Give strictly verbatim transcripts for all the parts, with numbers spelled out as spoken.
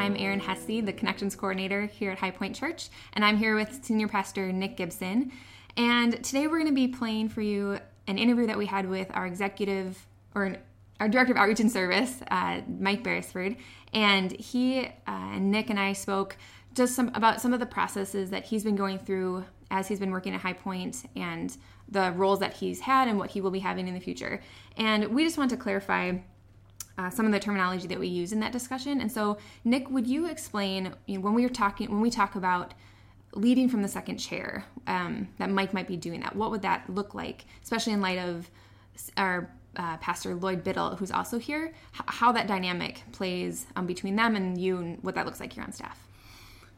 I'm Erin Hessey, the Connections Coordinator here at High Point Church, and I'm here with Senior Pastor Nick Gibson. And today we're going to be playing for you an interview that we had with our executive, or an, our Director of Outreach and Service, uh, Mike Beresford. And he, uh, Nick and I spoke just some about some of the processes that he's been going through as he's been working at High Point and the roles that he's had and what he will be having in the future. And we just want to clarify Uh, some of the terminology that we use in that discussion. And so, Nick, would you explain, you know, when we were talking, when we talk about leading from the second chair, um, that Mike might be doing that, what would that look like, especially in light of our uh, pastor Lloyd Biddle, who's also here, h- how that dynamic plays um, between them and you and what that looks like here on staff?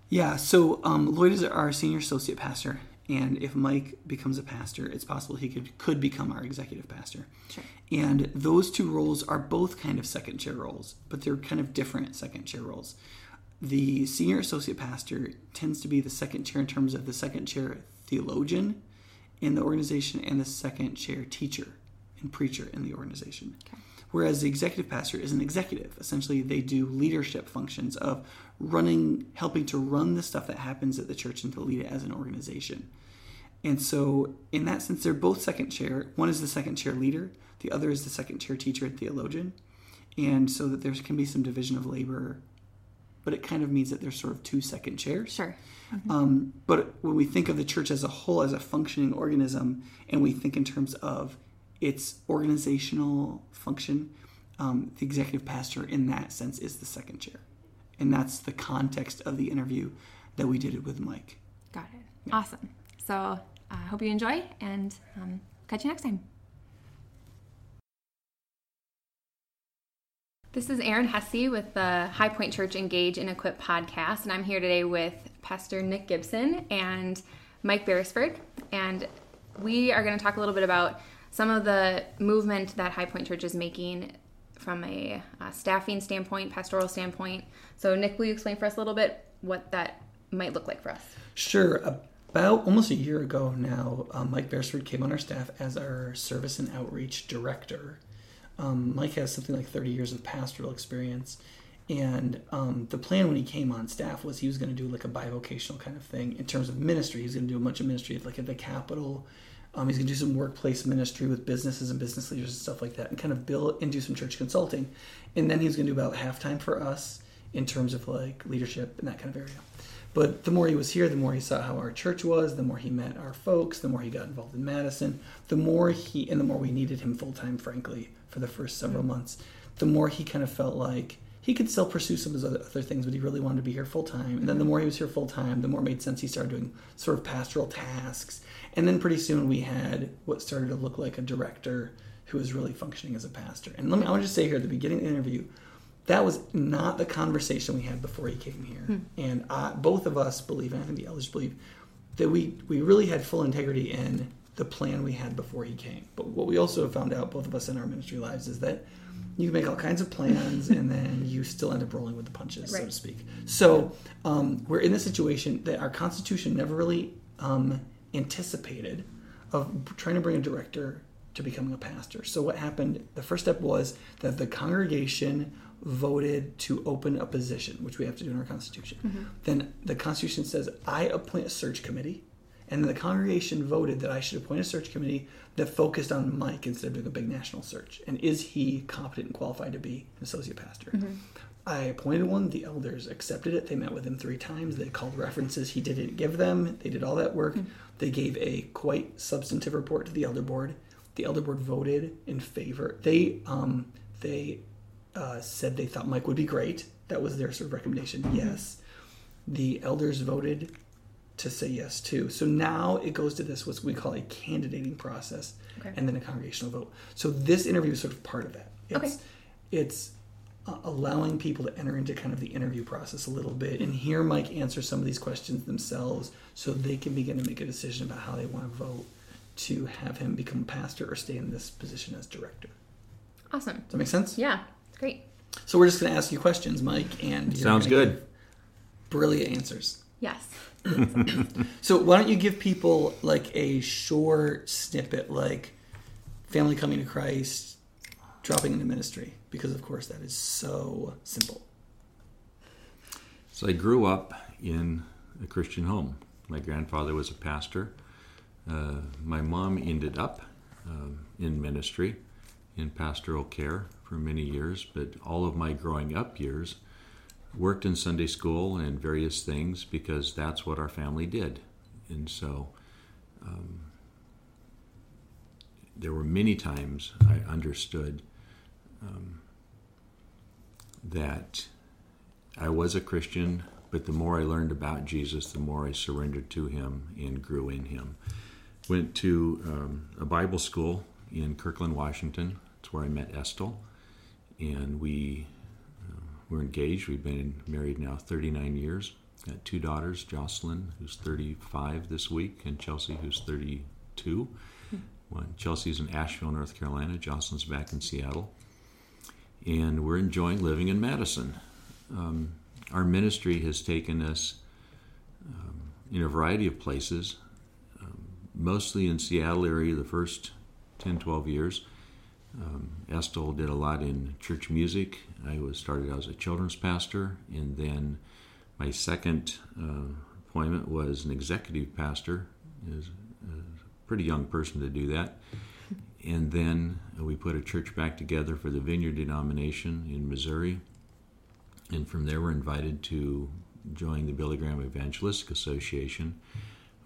Yeah, so um, Lloyd is our senior associate pastor. And if Mike becomes a pastor, it's possible he could could become our executive pastor. Sure. And those two roles are both kind of second chair roles, but they're kind of different second chair roles. The senior associate pastor tends to be the second chair in terms of the second chair theologian in the organization and the second chair teacher and preacher in the organization. Okay. Whereas the executive pastor is an executive. Essentially, they do leadership functions of running, helping to run the stuff that happens at the church and to lead it as an organization. And so in that sense, they're both second chair. One is the second chair leader. The other is the second chair teacher and theologian. And so that there can be some division of labor, but it kind of means that there's sort of two second chairs. Sure. Mm-hmm. Um, but when we think of the church as a whole, as a functioning organism, and we think in terms of its organizational function, um, the executive pastor in that sense is the second chair. And that's the context of the interview that we did with Mike. Got it. Yeah. Awesome. So I uh, hope you enjoy, and um, catch you next time. This is Erin Hessey with the High Point Church Engage and Equip podcast, and I'm here today with Pastor Nick Gibson and Mike Beresford, and we are going to talk a little bit about some of the movement that High Point Church is making from a uh, staffing standpoint, pastoral standpoint. So Nick, will you explain for us a little bit what that might look like for us? Sure. About almost a year ago now, um, Mike Beresford came on our staff as our service and outreach director. Um, Mike has something like thirty years of pastoral experience. And um, the plan when he came on staff was he was going to do like a bivocational kind of thing in terms of ministry. He's going to do a bunch of ministry like at the Capitol. Um, he's going to do some workplace ministry with businesses and business leaders and stuff like that, and kind of build and do some church consulting. And then he's going to do about halftime for us in terms of like leadership and that kind of area. But the more he was here, the more he saw how our church was, the more he met our folks, the more he got involved in Madison, the more he, and the more we needed him full-time, frankly, for the first several mm-hmm. months, the more he kind of felt like he could still pursue some of his other things, but he really wanted to be here full-time. And then the more he was here full-time, the more it made sense he started doing sort of pastoral tasks. And then pretty soon we had what started to look like a director who was really functioning as a pastor. And let me, I want to just say here at the beginning of the interview, that was not the conversation we had before he came here. Hmm. And I, both of us believe, and I think the elders believe, that we, we really had full integrity in the plan we had before he came. But what we also found out, both of us in our ministry lives, is that you can make all kinds of plans, and then you still end up rolling with the punches, right, so to speak. So um, we're in the situation that our Constitution never really um, anticipated of trying to bring a director to becoming a pastor. So what happened, the first step was that the congregation voted to open a position, which we have to do in our Constitution. Mm-hmm. Then the Constitution says, I appoint a search committee, and the congregation voted that I should appoint a search committee that focused on Mike instead of doing a big national search. And is he competent and qualified to be an associate pastor? Mm-hmm. I appointed one. The elders accepted it. They met with him three times. They called references he didn't give them. They did all that work. Mm-hmm. They gave a quite substantive report to the elder board. The elder board voted in favor. They um, they uh, said they thought Mike would be great. That was their sort of recommendation. Mm-hmm. Yes. The elders voted to say yes to. So now it goes to this, what we call a candidating process, okay, and then a congregational vote. So this interview is sort of part of that. It's, okay. It's uh, allowing people to enter into kind of the interview process a little bit and hear Mike answer some of these questions themselves so they can begin to make a decision about how they want to vote to have him become pastor or stay in this position as director. Awesome. Does that make sense? Yeah, it's great. So we're just going to ask you questions, Mike, and you're sounds good. Brilliant answers. Yes. So why don't you give people like a short snippet, like family coming to Christ, dropping into ministry, because of course that is so simple. So I grew up in a Christian home. My grandfather was a pastor. Uh, my mom ended up uh, in ministry, in pastoral care for many years, but all of my growing up years worked in Sunday school and various things because that's what our family did. And so um, there were many times I understood um, that I was a Christian, but the more I learned about Jesus, the more I surrendered to him and grew in him. Went to um, a Bible school in Kirkland, Washington. That's where I met Estelle, and we uh, were engaged. We've been married now thirty-nine years. Got two daughters, Jocelyn, who's thirty-five this week, and Chelsea, who's thirty-two. One, Chelsea's in Asheville, North Carolina. Jocelyn's back in Seattle. And we're enjoying living in Madison. Um, our ministry has taken us um, in a variety of places, um, mostly in Seattle area the first ten, twelve years. Um, Estelle did a lot in church music. I was started out as a children's pastor, and then my second uh, appointment was an executive pastor. It was a pretty young person to do that. And then we put a church back together for the Vineyard Denomination in Missouri. And from there, we're invited to join the Billy Graham Evangelistic Association,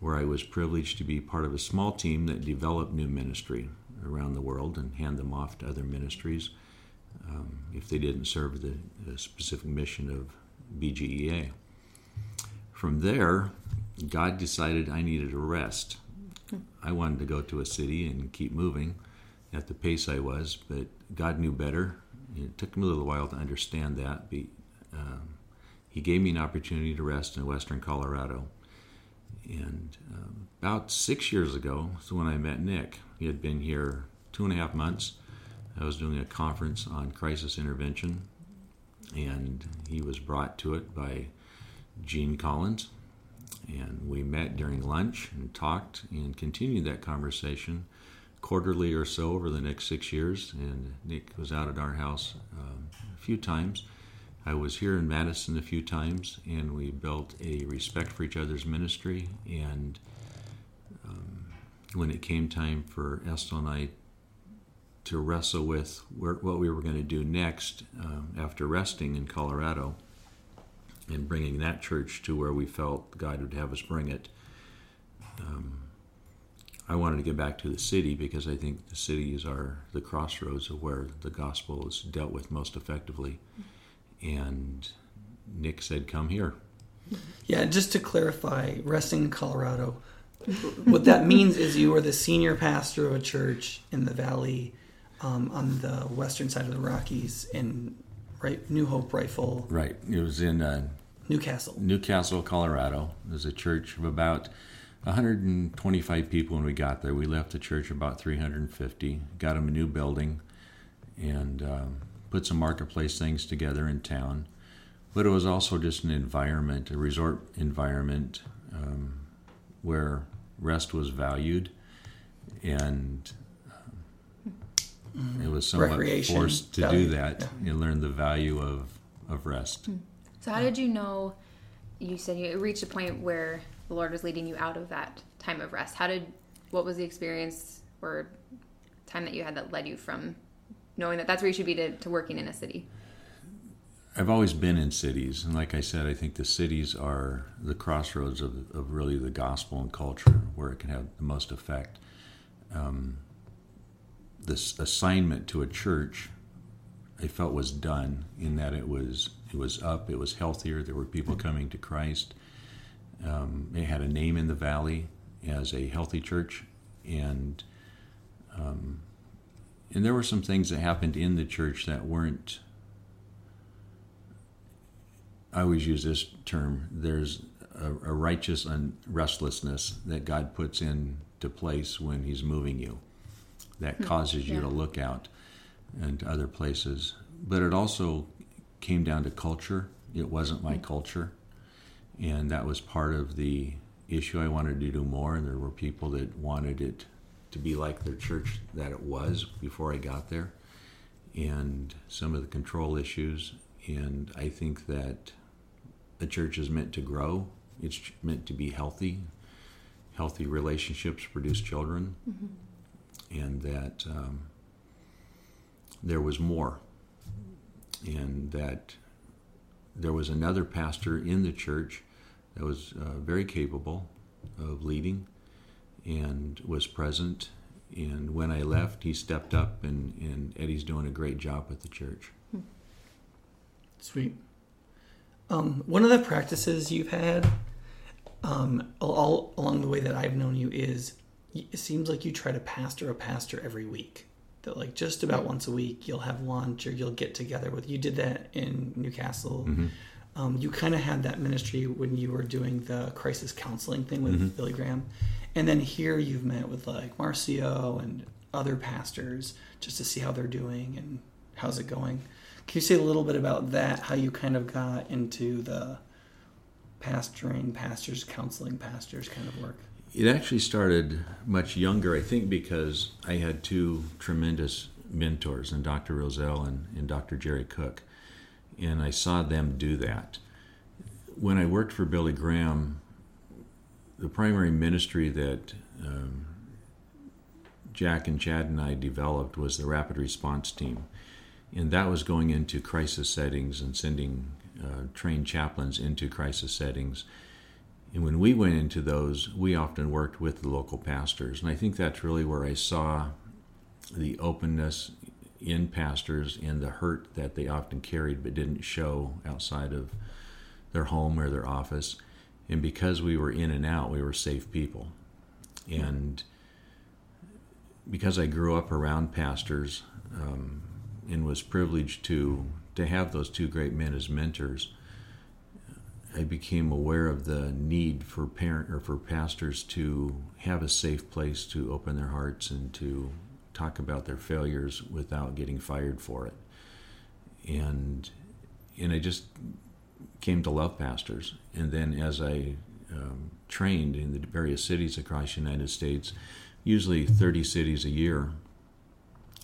where I was privileged to be part of a small team that developed new ministry around the world and hand them off to other ministries um, if they didn't serve the, the specific mission of B G E A. From there, God decided I needed a rest. I wanted to go to a city and keep moving at the pace I was, but God knew better. It took me a little while to understand that. Um, he gave me an opportunity to rest in Western Colorado. And um, about six years ago is when I met Nick. He had been here two and a half months. I was doing a conference on crisis intervention, and he was brought to it by Gene Collins. And we met during lunch and talked and continued that conversation quarterly or so over the next six years. And Nick was out at our house um, a few times. I was here in Madison a few times, and we built a respect for each other's ministry. And um, when it came time for Estelle and I to wrestle with where, what we were going to do next um, after resting in Colorado and bringing that church to where we felt God would have us bring it, um, I wanted to get back to the city because I think the cities are the crossroads of where the gospel is dealt with most effectively. And Nick said, come here. Yeah, just to clarify, resting in Colorado, what that means is you are the senior pastor of a church in the valley um, on the western side of the Rockies in right, New Hope Rifle. Right. It was in uh, Newcastle. Newcastle, Colorado. There's a church of about one hundred twenty-five people when we got there. We left the church about three hundred fifty, got them a new building, and Um, put some marketplace things together in town. But it was also just an environment, a resort environment um, where rest was valued, and um, it was somewhat recreation, forced to value. Do that. Yeah. You learn the value of, of rest. So how did you know, you said you reached a point where the Lord was leading you out of that time of rest. How did, what was the experience or time that you had that led you from knowing that that's where you should be to, to working in a city? I've always been in cities, and like I said, I think the cities are the crossroads of, of really the gospel and culture, where it can have the most effect. Um, this assignment to a church, I felt was done in that it was it was up, it was healthier, there were people coming to Christ. Um, it had a name in the valley as a healthy church, and um, And there were some things that happened in the church that weren't, I always use this term, there's a, a righteous restlessness that God puts into place when he's moving you. That causes you yeah. to look out and to other places. But it also came down to culture. It wasn't my mm-hmm. culture. And that was part of the issue. I wanted to do more, and there were people that wanted it to be like their church that it was before I got there, and some of the control issues. And I think that a church is meant to grow. It's meant to be healthy. Healthy relationships produce children. Mm-hmm. And that um, there was more. And that there was another pastor in the church that was uh, very capable of leading and was present. And when I left, he stepped up, and, and Eddie's doing a great job with the church. Sweet. Um, one of the practices you've had um, all along the way that I've known you is it seems like you try to pastor a pastor every week. That like just about once a week you'll have lunch or you'll get together with. You did that in Newcastle. Mm-hmm. Um, you kind of had that ministry when you were doing the crisis counseling thing with mm-hmm. Billy Graham. And then here you've met with like Marcio and other pastors just to see how they're doing and how's it going. Can you say a little bit about that, how you kind of got into the pastoring, pastors, counseling pastors kind of work? It actually started much younger, I think, because I had two tremendous mentors, and Doctor Rosell and, and Doctor Jerry Cook. And I saw them do that. When I worked for Billy Graham, the primary ministry that um, Jack and Chad and I developed was the rapid response team. And that was going into crisis settings and sending uh, trained chaplains into crisis settings. And when we went into those, we often worked with the local pastors. And I think that's really where I saw the openness in pastors and the hurt that they often carried but didn't show outside of their home or their office. And because we were in and out, we were safe people. And because I grew up around pastors um, and was privileged to to have those two great men as mentors, I became aware of the need for parent or for pastors to have a safe place to open their hearts and to talk about their failures without getting fired for it. And and I just came to love pastors. And then as I um, trained in the various cities across the United States, usually thirty cities a year,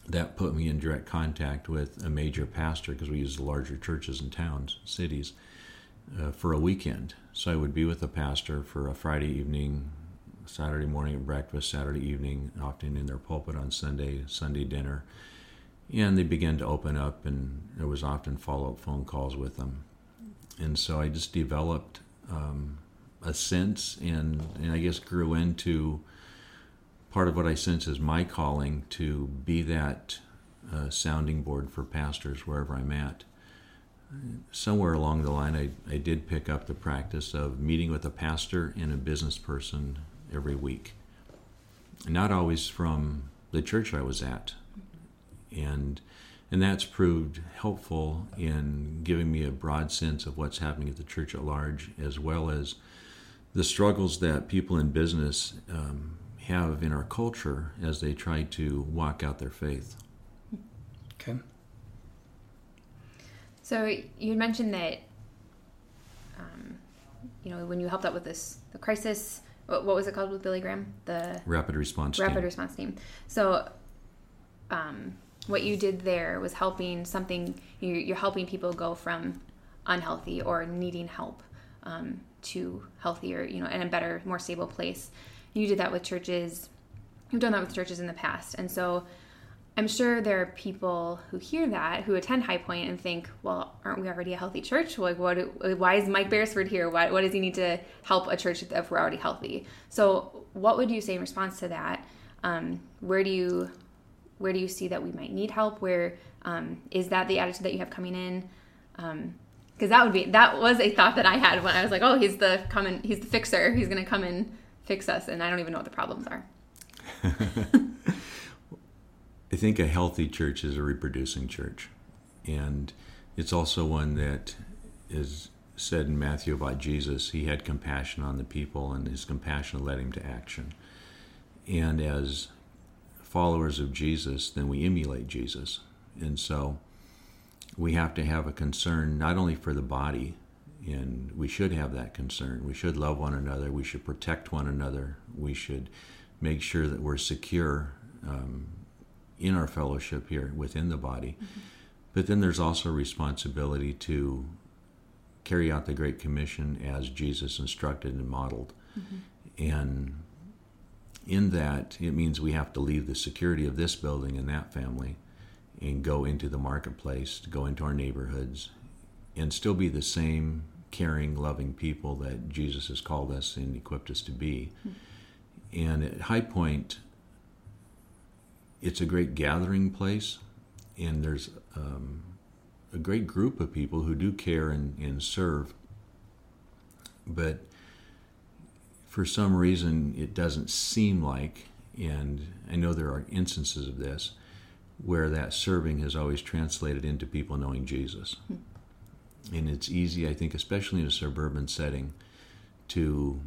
that put me in direct contact with a major pastor, because we used the larger churches and towns, cities, uh, for a weekend. So I would be with a pastor for a Friday evening, Saturday morning at breakfast, Saturday evening, often in their pulpit on Sunday, Sunday dinner. And they began to open up, and there was often follow-up phone calls with them. And so I just developed um, a sense, and, and I guess grew into part of what I sense is my calling to be that uh, sounding board for pastors wherever I'm at. Somewhere along the line, I, I did pick up the practice of meeting with a pastor and a business person every week. Not always from the church I was at. And And that's proved helpful in giving me a broad sense of what's happening at the church at large, as well as the struggles that people in business um, have in our culture as they try to walk out their faith. Okay. So you mentioned that, um, you know, when you helped out with this the crisis, what, what was it called with Billy Graham? The Rapid Response Team. Rapid Response Team. So, um. What you did there was helping something, you're helping people go from unhealthy or needing help um, to healthier, you know, in a better, more stable place. You did that with churches. You've done that with churches in the past. And so I'm sure there are people who hear that, who attend High Point and think, well, aren't we already a healthy church? Like, what? Why is Mike Beresford here? Why, what does he need to help a church if we're already healthy? So what would you say in response to that? Um, where do you... Where do you see that we might need help? Where um, is that the attitude that you have coming in? Um, because that would be that was a thought that I had when I was like, oh, he's the coming, he's the fixer. He's going to come and fix us, and I don't even know what the problems are. I think a healthy church is a reproducing church, and it's also one that is said in Matthew about Jesus. He had compassion on the people, and his compassion led him to action. And as followers of Jesus, then we emulate Jesus. And so we have to have a concern not only for the body, and we should have that concern. We should love one another. We should protect one another. We should make sure that we're secure um, in our fellowship here within the body. Mm-hmm. But then there's also responsibility to carry out the Great Commission as Jesus instructed and modeled. Mm-hmm. And in that, it means we have to leave the security of this building and that family and go into the marketplace, to go into our neighborhoods, and still be the same caring, loving people that Jesus has called us and equipped us to be. Mm-hmm. And at High Point, it's a great gathering place, and there's um, a great group of people who do care and, and serve, but for some reason it doesn't seem like, and I know there are instances of this, where that serving has always translated into people knowing Jesus. Mm-hmm. And it's easy, I think, especially in a suburban setting, to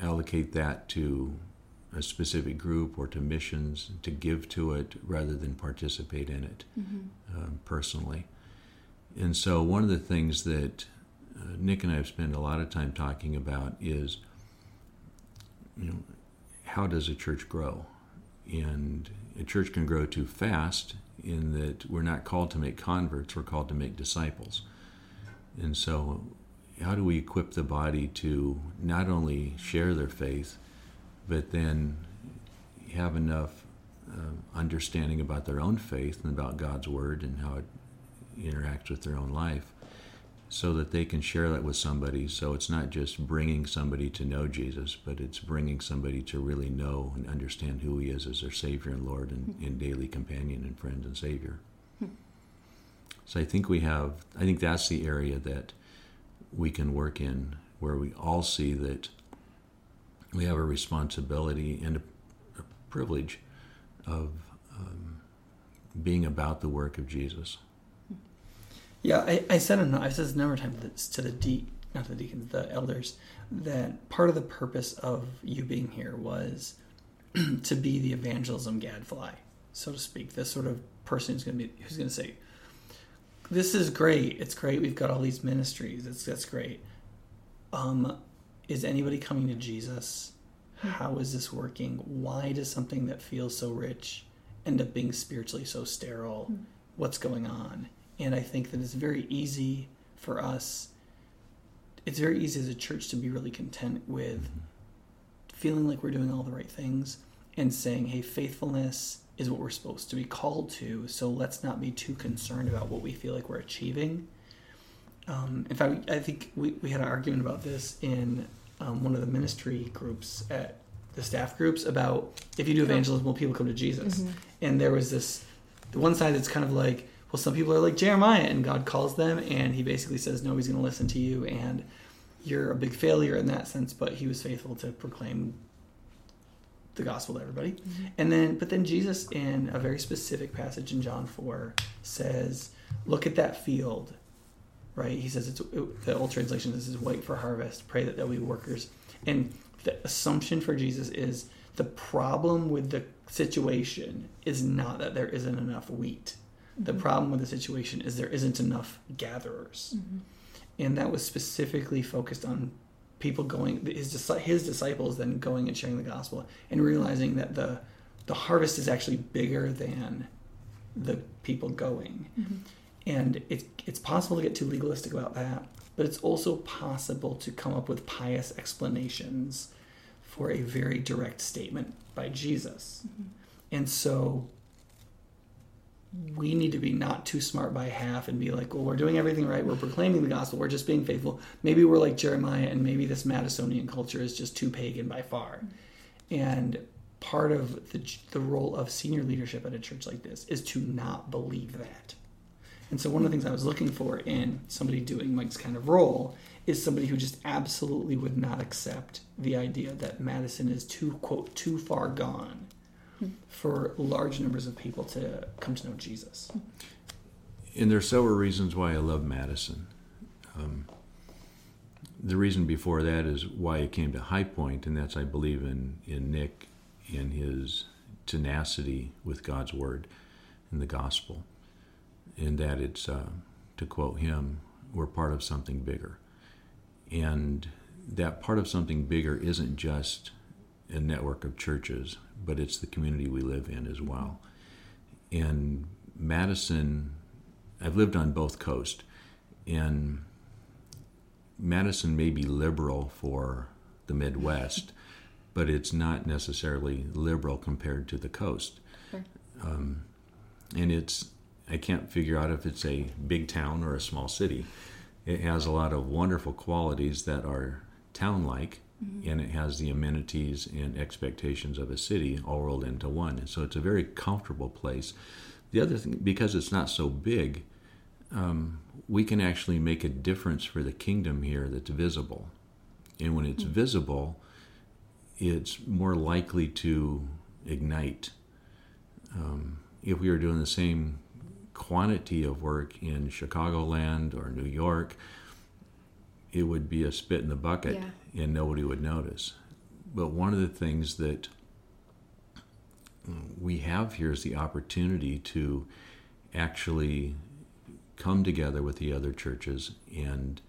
allocate that to a specific group or to missions, to give to it rather than participate in it. Mm-hmm. um, personally. And so one of the things that uh, Nick and I have spent a lot of time talking about is, you know, how does a church grow? And a church can grow too fast in that we're not called to make converts, we're called to make disciples. And so how do we equip the body to not only share their faith, but then have enough uh, understanding about their own faith and about God's Word and how it interacts with their own life so that they can share that with somebody. So it's not just bringing somebody to know Jesus, but it's bringing somebody to really know and understand who He is as their Savior and Lord and, and daily companion and friend and Savior. So I think we have, I think that's the area that we can work in, where we all see that we have a responsibility and a, a privilege of um, being about the work of Jesus. Yeah, I, I said I said this a number of times to the de- not the deacons, the elders, that part of the purpose of you being here was to be the evangelism gadfly, so to speak. This sort of person who's going to be who's going to say, "This is great. It's great. We've got all these ministries. It's that's great." Um. Is anybody coming to Jesus? How is this working? Why does something that feels so rich end up being spiritually so sterile? Mm-hmm. What's going on? And I think that it's very easy for us, it's very easy as a church to be really content with mm-hmm. feeling like we're doing all the right things and saying, hey, faithfulness is what we're supposed to be called to, so let's not be too concerned about what we feel like we're achieving. Um, in fact, I think we, we had an argument about this in Um, one of the ministry groups at the staff groups about if you do evangelism, will people come to Jesus? Mm-hmm. And there was this, the one side that's kind of like, well, some people are like Jeremiah and God calls them and he basically says, nobody's going to listen to you and you're a big failure in that sense, but he was faithful to proclaim the gospel to everybody. Mm-hmm. And then, but then Jesus in a very specific passage in John four says, look at that field. Right, he says it's it, the old translation. This is white for harvest. Pray that there'll be workers. And the assumption for Jesus is the problem with the situation is not that there isn't enough wheat. Mm-hmm. The problem with the situation is there isn't enough gatherers. Mm-hmm. And that was specifically focused on people going his his disciples then going and sharing the gospel and realizing that the the harvest is actually bigger than the people going. Mm-hmm. And it's it's possible to get too legalistic about that, but it's also possible to come up with pious explanations for a very direct statement by Jesus. Mm-hmm. And so we need to be not too smart by half and be like, well, we're doing everything right. We're proclaiming the gospel. We're just being faithful. Maybe we're like Jeremiah, and maybe this Madisonian culture is just too pagan by far. Mm-hmm. And part of the the role of senior leadership at a church like this is to not believe that. And so one of the things I was looking for in somebody doing Mike's kind of role is somebody who just absolutely would not accept the idea that Madison is too, quote, too far gone for large numbers of people to come to know Jesus. And there are several reasons why I love Madison. Um, the reason before that is why I came to High Point, and that's I believe in, in Nick and his tenacity with God's Word and the gospel. In that it's, uh, to quote him, we're part of something bigger. And that part of something bigger isn't just a network of churches, but it's the community we live in as well. And Madison, I've lived on both coasts, and Madison may be liberal for the Midwest, but it's not necessarily liberal compared to the coast. Sure. Um, and it's, I can't figure out if it's a big town or a small city. It has a lot of wonderful qualities that are town-like, mm-hmm. and it has the amenities and expectations of a city all rolled into one. And so it's a very comfortable place. The other thing, because it's not so big, um, we can actually make a difference for the kingdom here that's visible. And when it's mm-hmm. visible, it's more likely to ignite. Um, if we were doing the same quantity of work in Chicagoland or New York, it would be a spit in the bucket, yeah. and nobody would notice. But one of the things that we have here is the opportunity to actually come together with the other churches and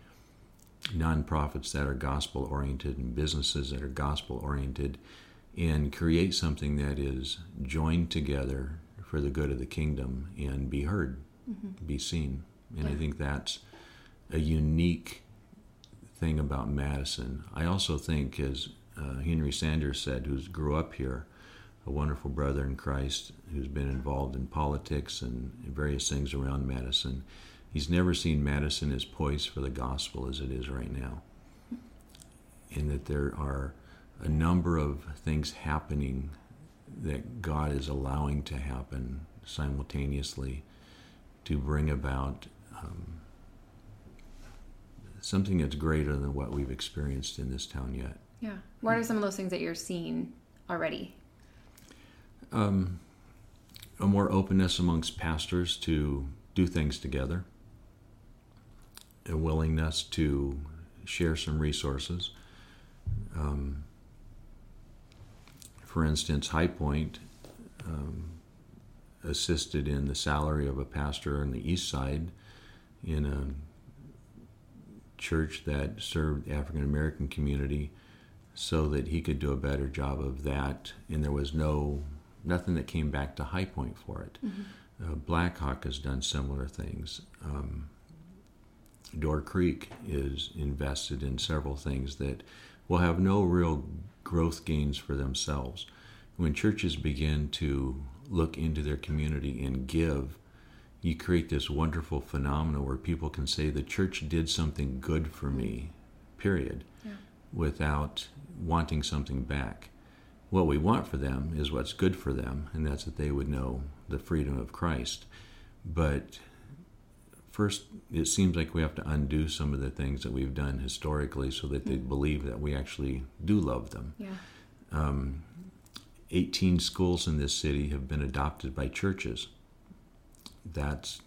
nonprofits that are gospel-oriented and businesses that are gospel-oriented and create something that is joined together for the good of the kingdom and be heard, mm-hmm. be seen. And yeah. I think that's a unique thing about Madison. I also think, as uh, Henry Sanders said, who grew up here, a wonderful brother in Christ who's been involved in politics and various things around Madison, he's never seen Madison as poised for the gospel as it is right now. And that there are a number of things happening that God is allowing to happen simultaneously to bring about um, something that's greater than what we've experienced in this town yet. Yeah. What are some of those things that you're seeing already? Um, a more openness amongst pastors to do things together, a willingness to share some resources. Um, for instance, High Point um, assisted in the salary of a pastor on the east side in a church that served the African American community so that he could do a better job of that, and there was no nothing that came back to High Point for it. Mm-hmm. Uh, Blackhawk has done similar things. Um, Door Creek is invested in several things that will have no real growth gains for themselves. When churches begin to look into their community and give, you create this wonderful phenomena where people can say, the church did something good for me, period, yeah. without wanting something back. What we want for them is what's good for them, and that's that they would know the freedom of Christ. But first, it seems like we have to undo some of the things that we've done historically so that they believe that we actually do love them. Yeah. Um, eighteen schools in this city have been adopted by churches. That's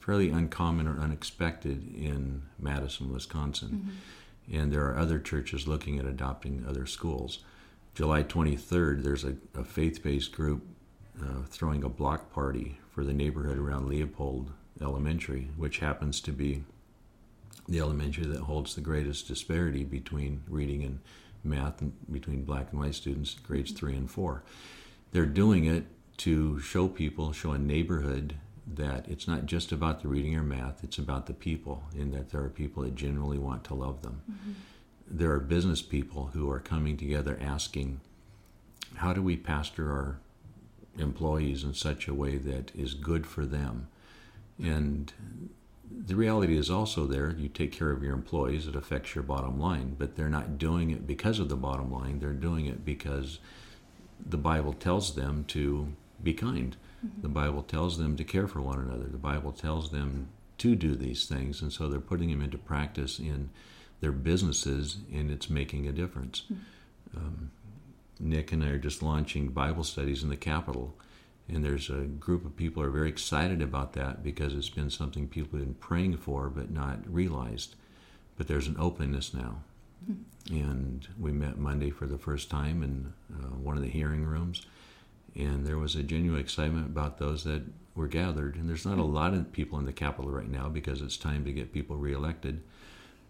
fairly uncommon or unexpected in Madison, Wisconsin. Mm-hmm. And there are other churches looking at adopting other schools. July twenty-third, there's a, a faith-based group uh, throwing a block party for the neighborhood around Leopold Elementary, which happens to be the elementary that holds the greatest disparity between reading and math and between black and white students, grades three and four. They're doing it to show people, show a neighborhood that it's not just about the reading or math, it's about the people, and that there are people that generally want to love them. Mm-hmm. There are business people who are coming together asking, how do we pastor our employees in such a way that is good for them? And the reality is also there, you take care of your employees, it affects your bottom line, but they're not doing it because of the bottom line, they're doing it because the Bible tells them to be kind. Mm-hmm. The Bible tells them to care for one another. The Bible tells them to do these things, and so they're putting them into practice in their businesses, and it's making a difference. Mm-hmm. Um, Nick and I are just launching Bible studies in the Capitol, and there's a group of people who are very excited about that because it's been something people have been praying for but not realized. But there's an openness now. Mm-hmm. And we met Monday for the first time in uh, one of the hearing rooms, and there was a genuine excitement about those that were gathered. And there's not a lot of people in the Capitol right now because it's time to get people reelected.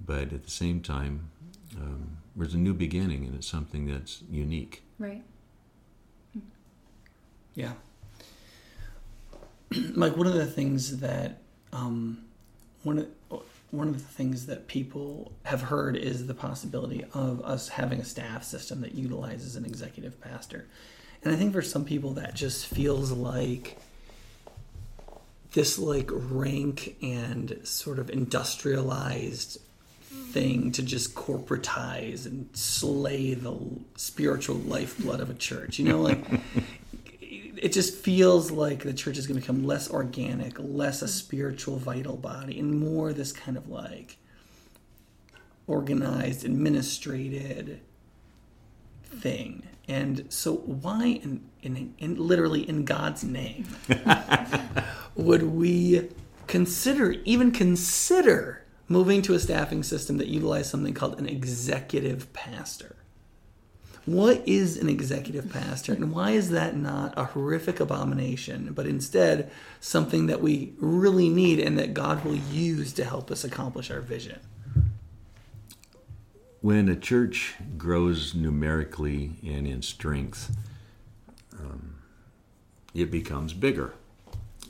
But at the same time, um, there's a new beginning, and it's something that's unique. Right. Yeah. Like, one of the things that, um, one of, one of the things that people have heard is the possibility of us having a staff system that utilizes an executive pastor. And I think for some people that just feels like this like rank and sort of industrialized thing to just corporatize and slay the spiritual lifeblood of a church. You know, like it just feels like the church is going to become less organic, less a spiritual vital body, and more this kind of like organized, administrated thing. And so why in, in, in literally in God's name would we consider, even consider moving to a staffing system that utilized something called an executive pastor? What is an executive pastor, and why is that not a horrific abomination, but instead something that we really need and that God will use to help us accomplish our vision? When a church grows numerically and in strength, um, it becomes bigger.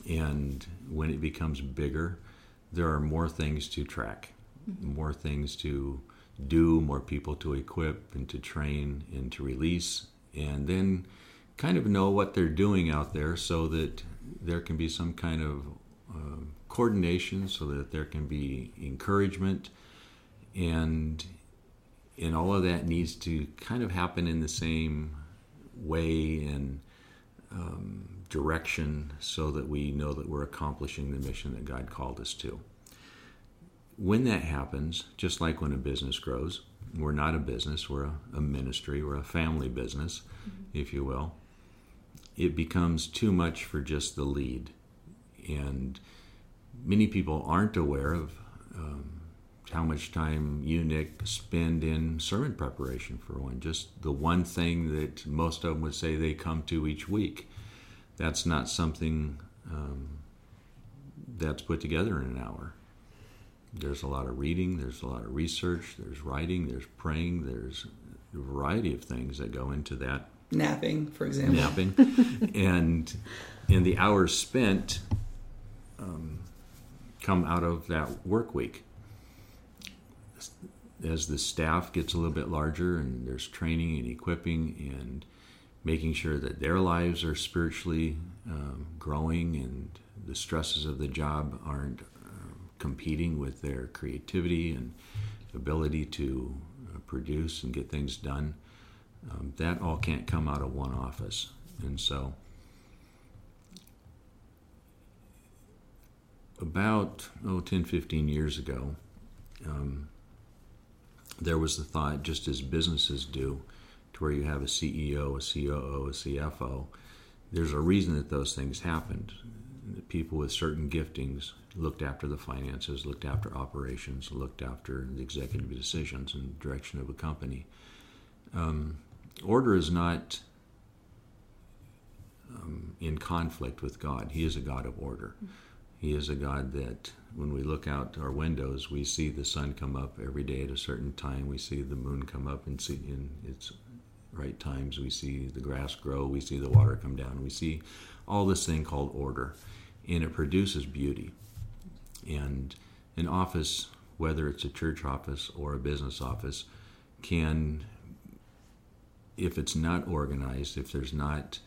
And when it becomes bigger, there are more things to track, more things to do, more people to equip and to train and to release, and then kind of know what they're doing out there so that there can be some kind of uh, coordination, so that there can be encouragement, and and all of that needs to kind of happen in the same way and um, direction, so that we know that we're accomplishing the mission that God called us to. When that happens, just like when a business grows, we're not a business, we're a, a ministry, we're a family business, mm-hmm. if you will. It becomes too much for just the lead. And many people aren't aware of um, how much time you, Nick, spend in sermon preparation for one. Just the one thing that most of them would say they come to each week. That's not something um, that's put together in an hour. There's a lot of reading, there's a lot of research, there's writing, there's praying, there's a variety of things that go into that. Napping, for example. Napping. and, and the hours spent um, come out of that work week. As the staff gets a little bit larger and there's training and equipping and making sure that their lives are spiritually um, growing and the stresses of the job aren't competing with their creativity and ability to uh, produce and get things done, um, that all can't come out of one office. And so about oh, ten, fifteen years ago, um, there was the thought, just as businesses do, to where you have a C E O, a C O O, a C F O, there's a reason that those things happened. People with certain giftings looked after the finances, looked after operations, looked after the executive decisions and direction of a company. Um, order is not um, in conflict with God. He is a God of order. He is a God that when we look out our windows, we see the sun come up every day at a certain time. We see the moon come up and see in its right times. We see the grass grow. We see the water come down. We see all this thing called order, and it produces beauty. And an office, whether it's a church office or a business office, can, if it's not organized, if there's not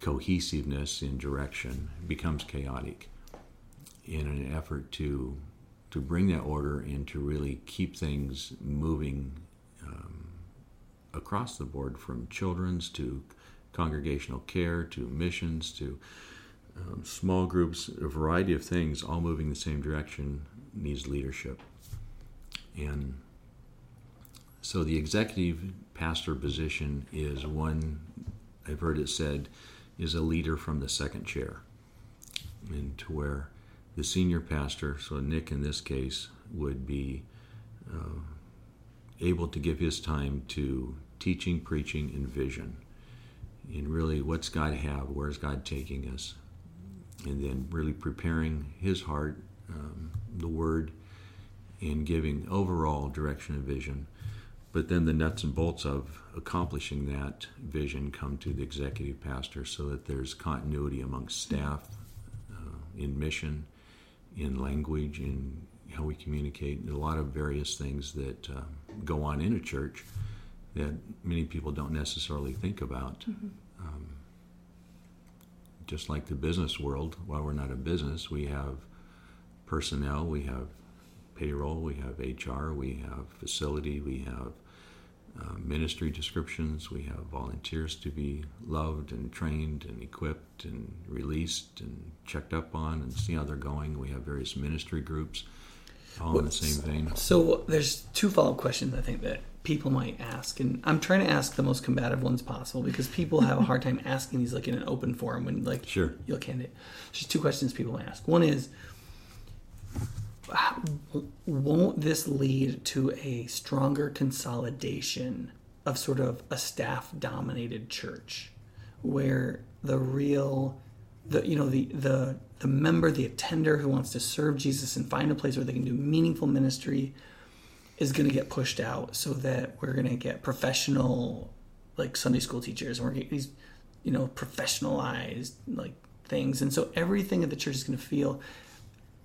cohesiveness in direction, becomes chaotic in an effort to to bring that order and to really keep things moving um, across the board, from children's to congregational care to missions to um, small groups, a variety of things, all moving the same direction, needs leadership. And so the executive pastor position is one, I've heard it said, is a leader from the second chair, and to where the senior pastor, so Nick in this case, would be uh, able to give his time to teaching, preaching, and vision. And really, what's God have? Where's God taking us? And then really preparing his heart, um, the word, and giving overall direction and vision. But then the nuts and bolts of accomplishing that vision come to the executive pastor, so that there's continuity amongst staff, uh, in mission, in language, in how we communicate, and a lot of various things that uh, go on in a church that many people don't necessarily think about. Mm-hmm. Um, just like the business world, while we're not a business, we have personnel, we have payroll, we have H R, we have facility, we have uh, ministry descriptions, we have volunteers to be loved and trained and equipped and released and checked up on and see how they're going. We have various ministry groups, all well, in the same vein. So there's two follow-up questions I think that people might ask, and I'm trying to ask the most combative ones possible because people have a hard time asking these like in an open forum when like sure. you're candidate. There's two questions people might ask. One is, won't this lead to a stronger consolidation of sort of a staff-dominated church, where the real, the you know the the the member, the attender who wants to serve Jesus and find a place where they can do meaningful ministry, is going to get pushed out, so that we're going to get professional, like Sunday school teachers, and we're getting these, you know, professionalized like things, and so everything at the church is going to feel.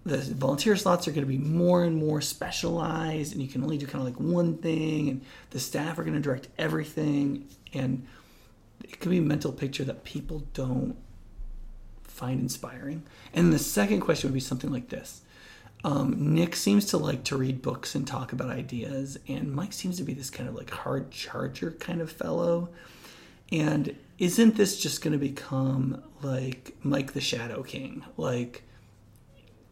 The volunteer slots are going to be more and more specialized, and you can only do kind of like one thing, and the staff are going to direct everything. And it could be a mental picture that people don't find inspiring. And the second question would be something like this. Um, Nick seems to like to read books and talk about ideas, and Mike seems to be this kind of like hard charger kind of fellow. And isn't this just going to become like Mike the Shadow King? Like,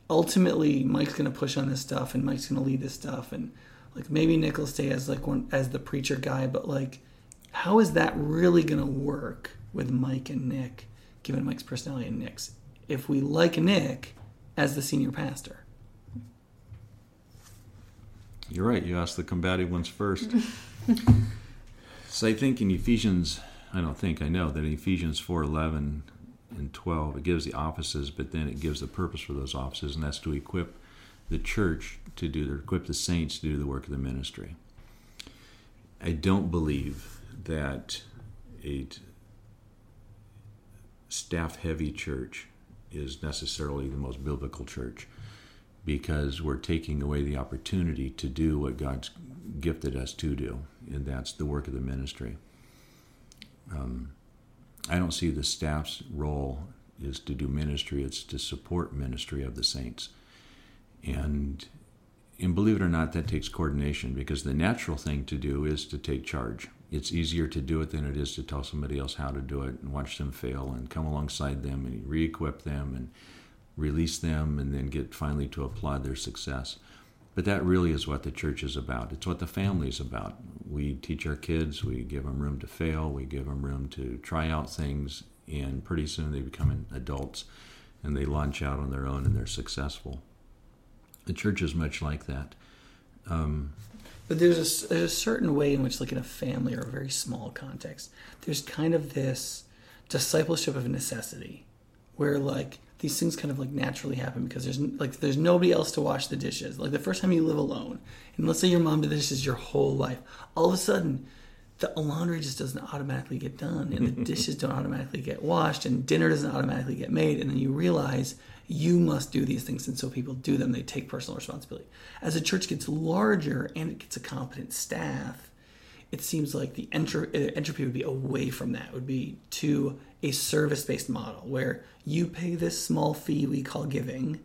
ultimately, Mike's going to push on this stuff, and Mike's going to lead this stuff, and like maybe Nick will stay as like one as the preacher guy, but like, how is that really going to work with Mike and Nick, given Mike's personality and Nick's? If we like Nick as the senior pastor, you're right. You asked the combative ones first. So I think in Ephesians, I don't think I know that in Ephesians four eleven. And twelve, it gives the offices, but then it gives the purpose for those offices, and that's to equip the church to do, to equip the saints to do the work of the ministry. I don't believe that a staff-heavy church is necessarily the most biblical church, because we're taking away the opportunity to do what God's gifted us to do, and that's the work of the ministry. Um, I don't see the staff's role is to do ministry. It's to support ministry of the saints. And and believe it or not, that takes coordination, because the natural thing to do is to take charge. It's easier to do it than it is to tell somebody else how to do it and watch them fail and come alongside them and re-equip them and release them and then get finally to applaud their success. But that really is what the church is about. It's what the family is about. We teach our kids, we give them room to fail, we give them room to try out things, and pretty soon they become adults and they launch out on their own and they're successful. The church is much like that. Um, but there's a, there's a certain way in which, like in a family or a very small context, there's kind of this discipleship of necessity where like, these things kind of like naturally happen because there's like there's nobody else to wash the dishes. Like the first time you live alone, and let's say your mom did the dishes your whole life, all of a sudden the laundry just doesn't automatically get done, and the dishes don't automatically get washed, and dinner doesn't automatically get made, and then you realize you must do these things, and so people do them. They take personal responsibility. As the church gets larger and it gets a competent staff, it seems like the entropy would be away from that. It would be to a service-based model where you pay this small fee we call giving,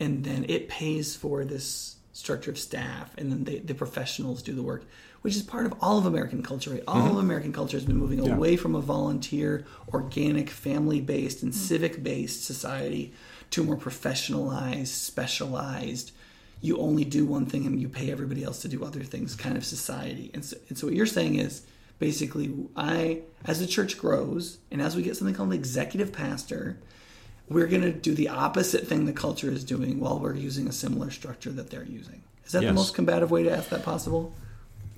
and then it pays for this structure of staff, and then they, the professionals do the work, which is part of all of American culture. Right? All mm-hmm. of American culture has been moving yeah. away from a volunteer, organic, family-based, and mm-hmm. civic-based society to a more professionalized, specialized, you only do one thing and you pay everybody else to do other things kind of society. And so, and so what you're saying is basically I, as the church grows and as we get something called an executive pastor, we're going to do the opposite thing the culture is doing while we're using a similar structure that they're using. Is that yes. the most combative way to ask that possible?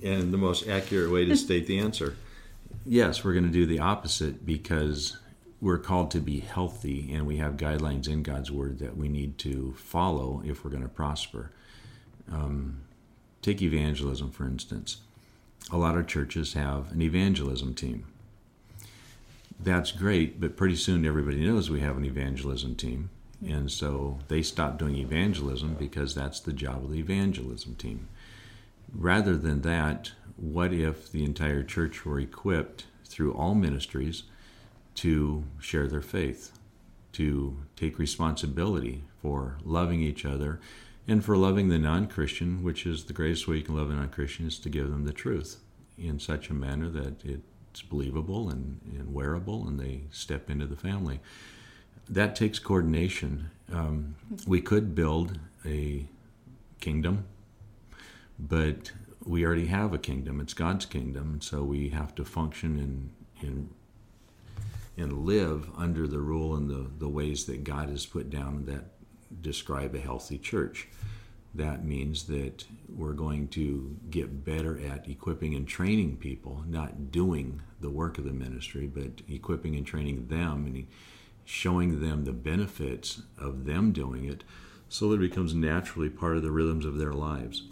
And the most accurate way to state the answer. Yes, we're going to do the opposite because we're called to be healthy, and we have guidelines in God's Word that we need to follow if we're going to prosper. Um, take evangelism, for instance. A lot of churches have an evangelism team. That's great, but pretty soon everybody knows we have an evangelism team, And so they stopped doing evangelism because that's the job of the evangelism team. Rather than that, what if the entire church were equipped through all ministries to share their faith, to take responsibility for loving each other and for loving the non-Christian, which is the greatest way you can love a non-Christian is to give them the truth in such a manner that it's believable and, and wearable and they step into the family. That takes coordination. Um, we could build a kingdom, but we already have a kingdom. It's God's kingdom, and so we have to function in in and live under the rule and the, the ways that God has put down that describe a healthy church. That means that we're going to get better at equipping and training people, not doing the work of the ministry, but equipping and training them and showing them the benefits of them doing it so that it becomes naturally part of the rhythms of their lives.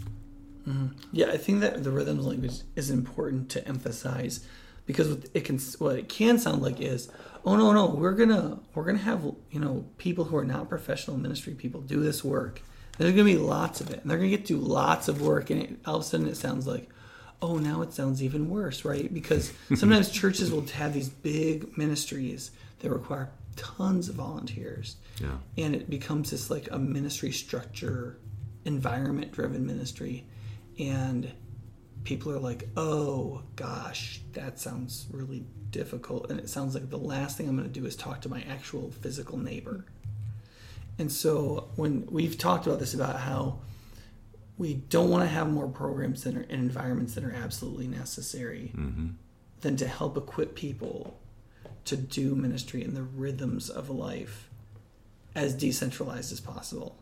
Mm-hmm. Yeah, I think that the rhythms language is important to emphasize, because what it can what it can sound like is, oh no no we're gonna we're gonna have you know people who are not professional ministry people do this work. There's gonna be lots of it, and they're gonna get to do lots of work, and it, all of a sudden it sounds like, oh now it sounds even worse, right? Because sometimes churches will have these big ministries that require tons of volunteers, yeah, and it becomes this like a ministry structure, environment driven ministry. And people are like, oh, gosh, that sounds really difficult. And it sounds like the last thing I'm going to do is talk to my actual physical neighbor. And so when we've talked about this, about how we don't want to have more programs that are, and environments that are absolutely necessary, mm-hmm, than to help equip people to do ministry in the rhythms of life as decentralized as possible.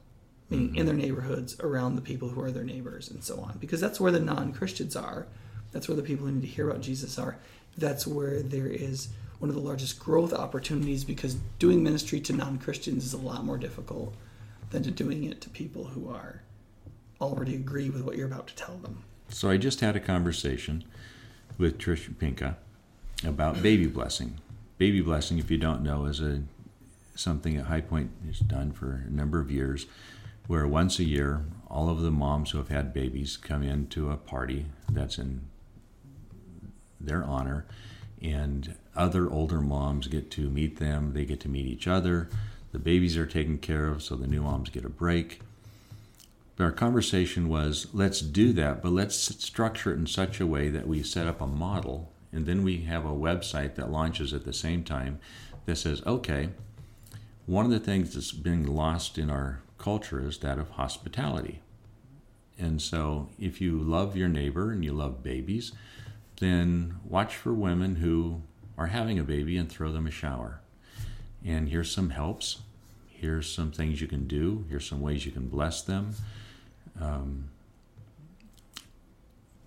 Meaning in their neighborhoods, around the people who are their neighbors, and so on. Because that's where the non-Christians are. That's where the people who need to hear about Jesus are. That's where there is one of the largest growth opportunities, because doing ministry to non-Christians is a lot more difficult than to doing it to people who are already agree with what you're about to tell them. So I just had a conversation with Trish Pinka about baby blessing. Baby blessing, if you don't know, is a something at High Point is done for a number of years, where once a year, all of the moms who have had babies come into a party that's in their honor, and other older moms get to meet them. They get to meet each other. The babies are taken care of, so the new moms get a break. But our conversation was, let's do that, but let's structure it in such a way that we set up a model, and then we have a website that launches at the same time that says, okay, one of the things that's being lost in our culture is that of hospitality. And so if you love your neighbor and you love babies, then watch for women who are having a baby and throw them a shower. And here's some helps. Here's some things you can do. Here's some ways you can bless them. Um,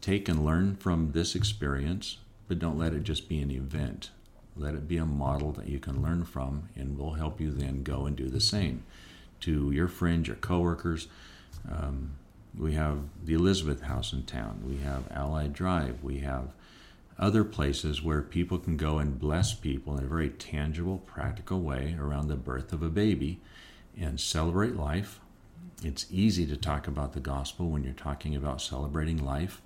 take and learn from this experience, but don't let it just be an event. Let it be a model that you can learn from, and we'll help you then go and do the same to your friends, your coworkers. Um, we have the Elizabeth House in town. We have Allied Drive. We have other places where people can go and bless people in a very tangible, practical way around the birth of a baby and celebrate life. It's easy to talk about the gospel when you're talking about celebrating life,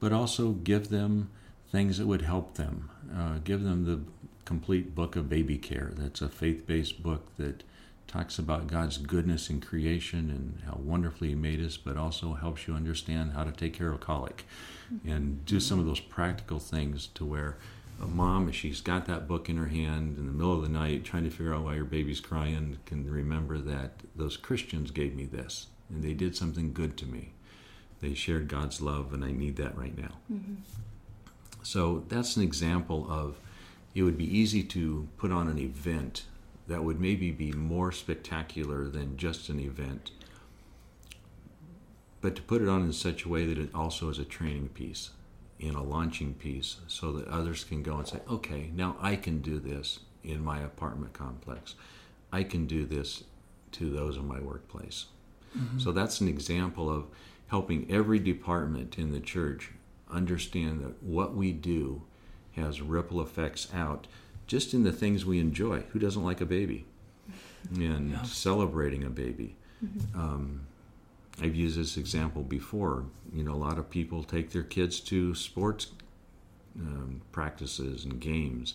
but also give them things that would help them. Uh, give them the complete book of baby care. That's a faith-based book that talks about God's goodness in creation and how wonderfully he made us, but also helps you understand how to take care of colic and do some of those practical things to where a mom, if she's got that book in her hand in the middle of the night trying to figure out why your baby's crying, can remember that those Christians gave me this and they did something good to me. They shared God's love, and I need that right now. Mm-hmm. So that's an example of, it would be easy to put on an event that would maybe be more spectacular than just an event, but to put it on in such a way that it also is a training piece and a launching piece so that others can go and say, okay, now I can do this in my apartment complex. I can do this to those in my workplace. Mm-hmm. So that's an example of helping every department in the church understand that what we do has ripple effects out just in the things we enjoy. Who doesn't like a baby? and yeah. celebrating a baby. Mm-hmm. Um, I've used this example before. You know, a lot of people take their kids to sports um, practices and games,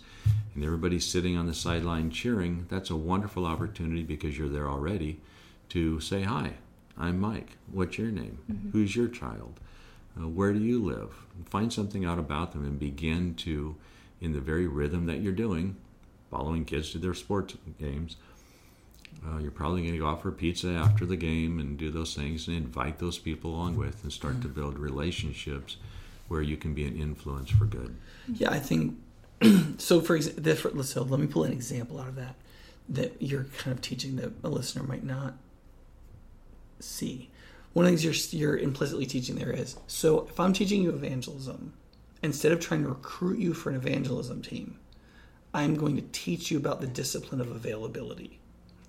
and everybody's sitting on the sideline cheering. That's a wonderful opportunity, because you're there already, to say, hi, I'm Mike. What's your name? Mm-hmm. Who's your child? Uh, where do you live? Find something out about them and begin to, in the very rhythm that you're doing, following kids to their sports games, Uh, you're probably going to go out for pizza after the game and do those things and invite those people along with, and start to build relationships where you can be an influence for good. Yeah, I think so. For example, so let me pull an example out of that that you're kind of teaching that a listener might not see. One of the things you're, you're implicitly teaching there is, so if I'm teaching you evangelism, instead of trying to recruit you for an evangelism team, I'm going to teach you about the discipline of availability.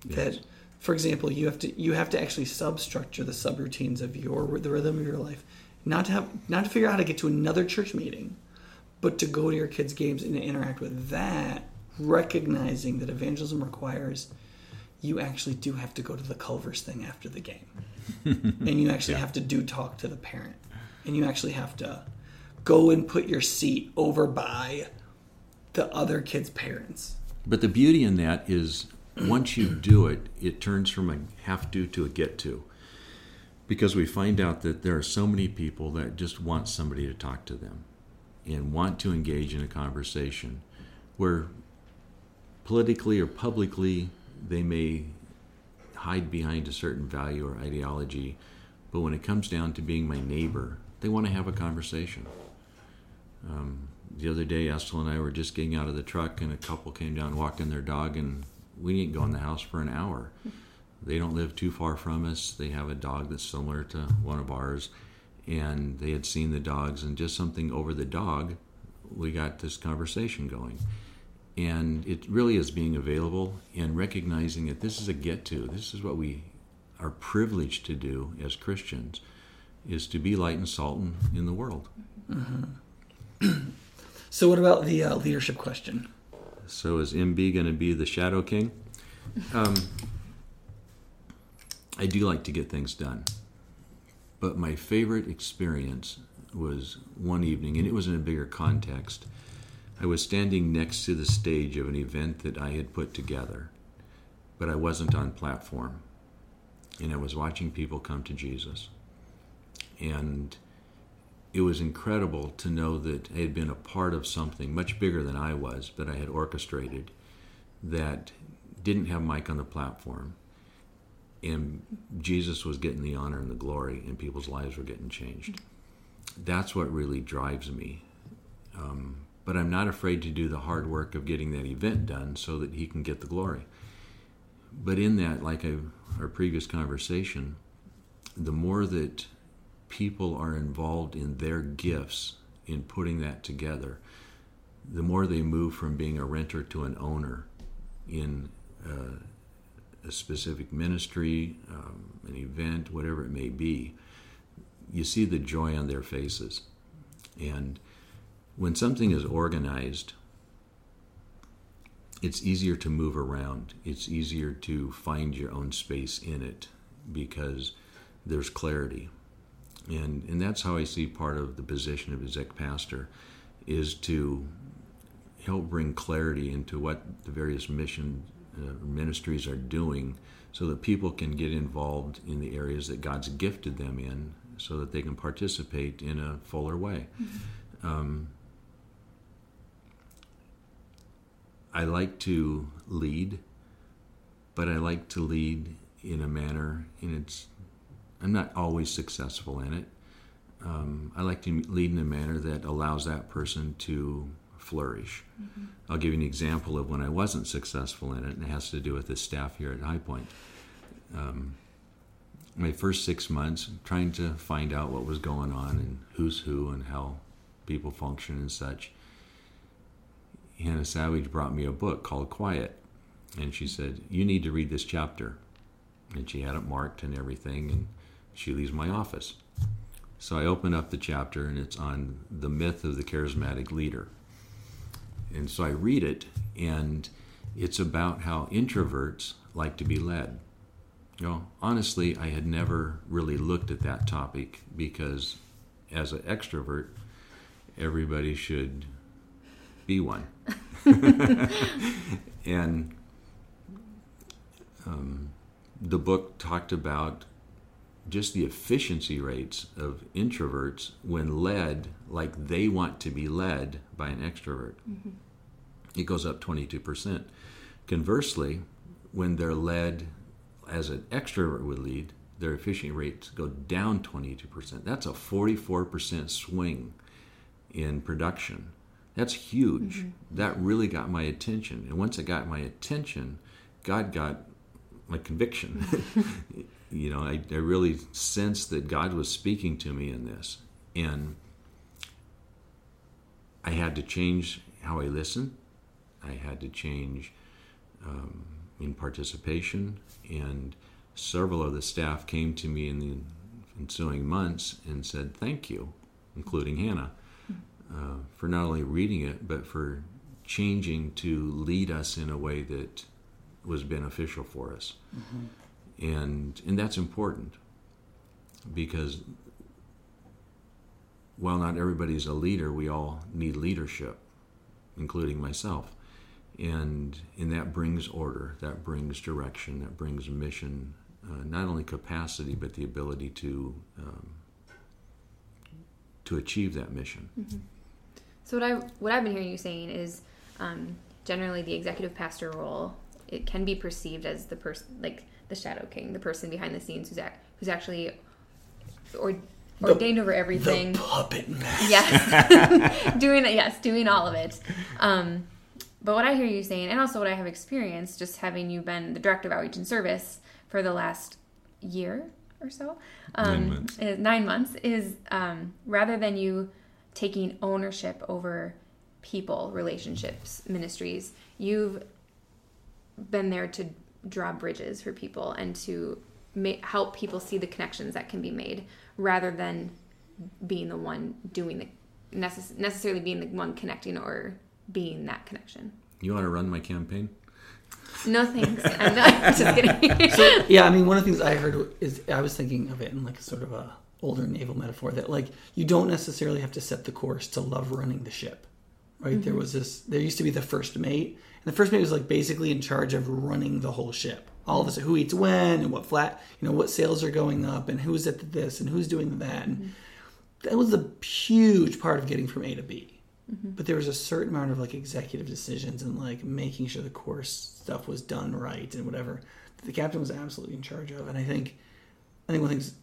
That, for example, you have to you have to actually substructure the subroutines of your the rhythm of your life, not to have not to figure out how to get to another church meeting, but to go to your kids' games and to interact with that, recognizing that evangelism requires you actually do have to go to the Culver's thing after the game, and you actually yeah. have to do talk to the parent, and you actually have to go and put your seat over by the other kids' parents. But the beauty in that is, once you do it, it turns from a have to to a get to, because we find out that there are so many people that just want somebody to talk to them and want to engage in a conversation where politically or publicly they may hide behind a certain value or ideology, but when it comes down to being my neighbor, they want to have a conversation. Um, the other day, Estelle and I were just getting out of the truck, and a couple came down walking their dog, and we didn't go in the house for an hour. They don't live too far from us. They have a dog that's similar to one of ours, and they had seen the dogs, and just something over the dog, we got this conversation going. And it really is being available and recognizing that this is a get-to. This is what we are privileged to do as Christians, is to be light and salt in the world. Mm-hmm. So what about the uh, leadership question? So is M B going to be the shadow king? Um, I do like to get things done. But my favorite experience was one evening, and it was in a bigger context. I was standing next to the stage of an event that I had put together, but I wasn't on platform. And I was watching people come to Jesus. And it was incredible to know that I had been a part of something much bigger than I was, that I had orchestrated, that didn't have Mike on the platform, and Jesus was getting the honor and the glory, and people's lives were getting changed. That's what really drives me. Um, but I'm not afraid to do the hard work of getting that event done so that he can get the glory. But in that, like I, our previous conversation, the more that people are involved in their gifts in putting that together, the more they move from being a renter to an owner in uh, a specific ministry, um, an event, whatever it may be. You see the joy on their faces. And when something is organized, it's easier to move around. It's easier to find your own space in it, because there's clarity. And and that's how I see part of the position of exec pastor, is to help bring clarity into what the various mission uh, ministries are doing, so that people can get involved in the areas that God's gifted them in, so that they can participate in a fuller way. Mm-hmm. Um, I like to lead, but I like to lead in a manner, and it's I'm not always successful in it. Um, I like to lead in a manner that allows that person to flourish. Mm-hmm. I'll give you an example of when I wasn't successful in it, and it has to do with the staff here at High Point. Um, my first six months, trying to find out what was going on and who's who and how people function and such, Hannah Savage brought me a book called Quiet, and she said, you need to read this chapter. And she had it marked and everything, and she leaves my office. So I open up the chapter, and it's on the myth of the charismatic leader. And so I read it, and It's about how introverts like to be led. You know, honestly, I had never really looked at that topic because as an extrovert, everybody should be one. And um, the book talked about just the efficiency rates of introverts when led like they want to be led by an extrovert. Mm-hmm. It goes up twenty-two percent. Conversely, when they're led as an extrovert would lead, their efficiency rates go down twenty-two percent. That's a forty-four percent swing in production. That's huge. Mm-hmm. That really got my attention. And once it got my attention, God got my conviction. You know, I, I really sensed that God was speaking to me in this. And I had to change how I listen. I had to change um, in participation. And several of the staff came to me in the ensuing months and said, thank you, including Hannah, uh, for not only reading it, but for changing to lead us in a way that was beneficial for us. Mm-hmm. And and that's important, because while not everybody's a leader, we all need leadership, including myself. And and that brings order, that brings direction, that brings mission, uh, not only capacity, but the ability to um, to achieve that mission. Mm-hmm. So what, I, what I've been hearing you saying is um, generally the executive pastor role, it can be perceived as the person, like the shadow king, the person behind the scenes who's, act, who's actually or, ordained the, over everything. The puppet master. Yes. doing it, yes, doing all of it. Um, but what I hear you saying, and also what I have experienced, just having you been the director of outreach and service for the last year or so, um, nine months, is, nine months, is um, rather than you taking ownership over people, relationships, ministries, you've been there to draw bridges for people and to ma- help people see the connections that can be made, rather than being the one doing the necess- necessarily being the one connecting or being that connection. You want to run my campaign? No thanks. I'm not. I'm just kidding. So, yeah, I mean, one of the things I heard is I was thinking of it in like sort of a older naval metaphor that like you don't necessarily have to set the course to love running the ship, right? Mm-hmm. There was this. There used to be the first mate. The first mate was like basically in charge of running the whole ship. All of us, who eats when and what flat, you know, what sails are going up and who's at this and who's doing that. And mm-hmm. that was a huge part of getting from A to B. Mm-hmm. But there was a certain amount of like executive decisions and like making sure the course stuff was done right and whatever that the captain was absolutely in charge of. And I think, I think one of the things,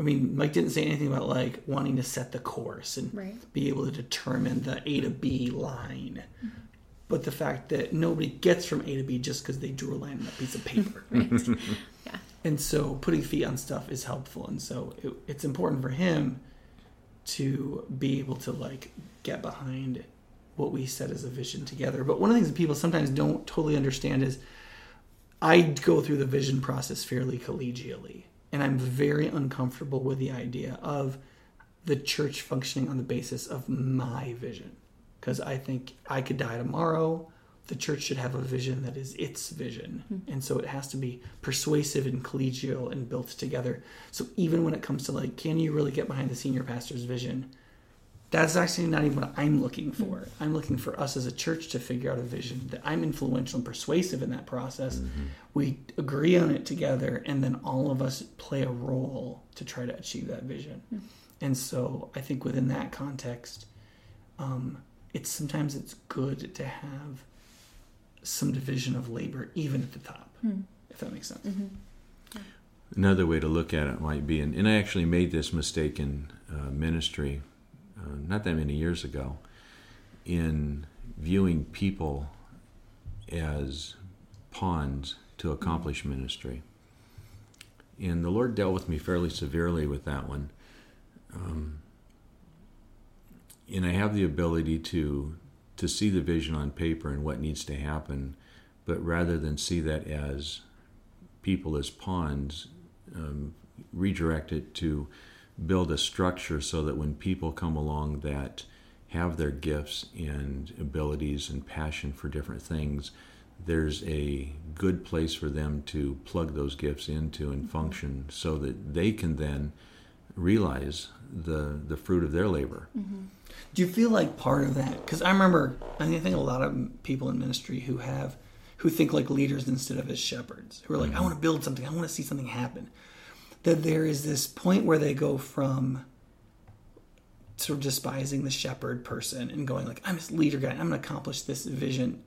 I mean, Mike didn't say anything about like wanting to set the course and right. be able to determine the A to B line. Mm-hmm. But the fact that nobody gets from A to B just because they drew a line on a piece of paper. Right? Yeah. And so putting feet on stuff is helpful. And so it, it's important for him to be able to like get behind what we set as a vision together. But one of the things that people sometimes don't totally understand is I go through the vision process fairly collegially. And I'm very uncomfortable with the idea of the church functioning on the basis of my vision. Because I think I could die tomorrow. The church should have a vision that is its vision. Mm-hmm. And so it has to be persuasive and collegial and built together. So even when it comes to like, can you really get behind the senior pastor's vision? That's actually not even what I'm looking for. Mm-hmm. I'm looking for us as a church to figure out a vision that I'm influential and persuasive in that process. Mm-hmm. We agree on it together. And then all of us play a role to try to achieve that vision. Mm-hmm. And so I think within that context, um, It's sometimes it's good to have some division of labor, even at the top, mm. if that makes sense. Mm-hmm. Yeah. Another way to look at it might be, and, and I actually made this mistake in uh, ministry uh, not that many years ago, in viewing people as pawns to accomplish mm-hmm. ministry. And the Lord dealt with me fairly severely with that one. Um, And I have the ability to to see the vision on paper and what needs to happen, but rather than see that as people as pawns, um, redirect it to build a structure so that when people come along that have their gifts and abilities and passion for different things, there's a good place for them to plug those gifts into and function so that they can then realize the the fruit of their labor. Mm-hmm. Do you feel like part of that? Because I remember, I think a lot of people in ministry who have, who think like leaders instead of as shepherds, who are like, mm-hmm. I want to build something, I want to see something happen. That there is this point where they go from sort of despising the shepherd person and going like, I'm this leader guy, I'm going to accomplish this vision.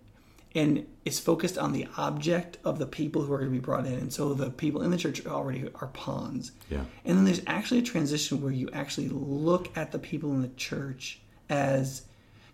And it's focused on the object of the people who are going to be brought in. And so the people in the church already are pawns. Yeah. And then there's actually a transition where you actually look at the people in the church as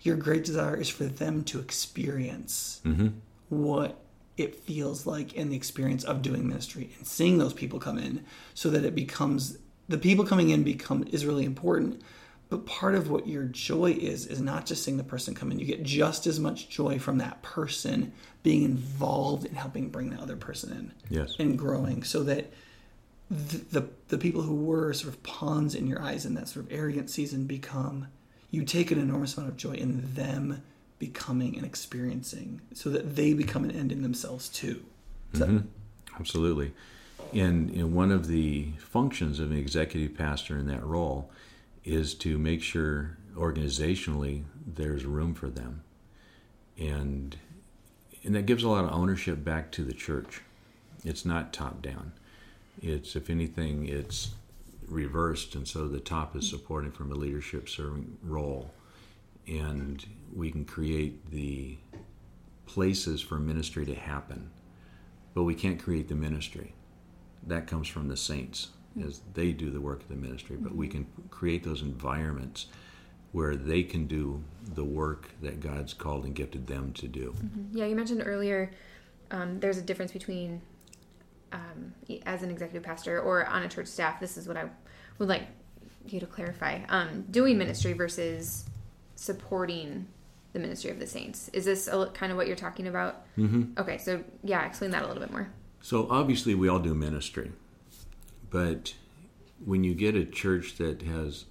your great desire is for them to experience mm-hmm. what it feels like in the experience of doing ministry and seeing those people come in, so that it becomes, the people coming in become is really important. But part of what your joy is, is not just seeing the person come in. You get just as much joy from that person being involved in helping bring the other person in. Yes. And growing, so that the, the the people who were sort of pawns in your eyes in that sort of arrogant season become, you take an enormous amount of joy in them becoming and experiencing, so that they become an end in themselves too. So, mm-hmm. Absolutely. And, and one of the functions of an executive pastor in that role is to make sure organizationally there's room for them. And and that gives a lot of ownership back to the church. It's not top down. It's, if anything, it's reversed, and so the top is supporting from a leadership serving role. And we can create the places for ministry to happen, but we can't create the ministry. That comes from the saints, as they do the work of the ministry, but we can create those environments where they can do the work that God's called and gifted them to do. Mm-hmm. Yeah, you mentioned earlier um, there's a difference between, um, as an executive pastor or on a church staff, this is what I would like you to clarify, um, doing ministry versus supporting the ministry of the saints. Is this a, kind of what you're talking about? Mm-hmm. Okay, so yeah, explain that a little bit more. So obviously we all do ministry. But when you get a church that has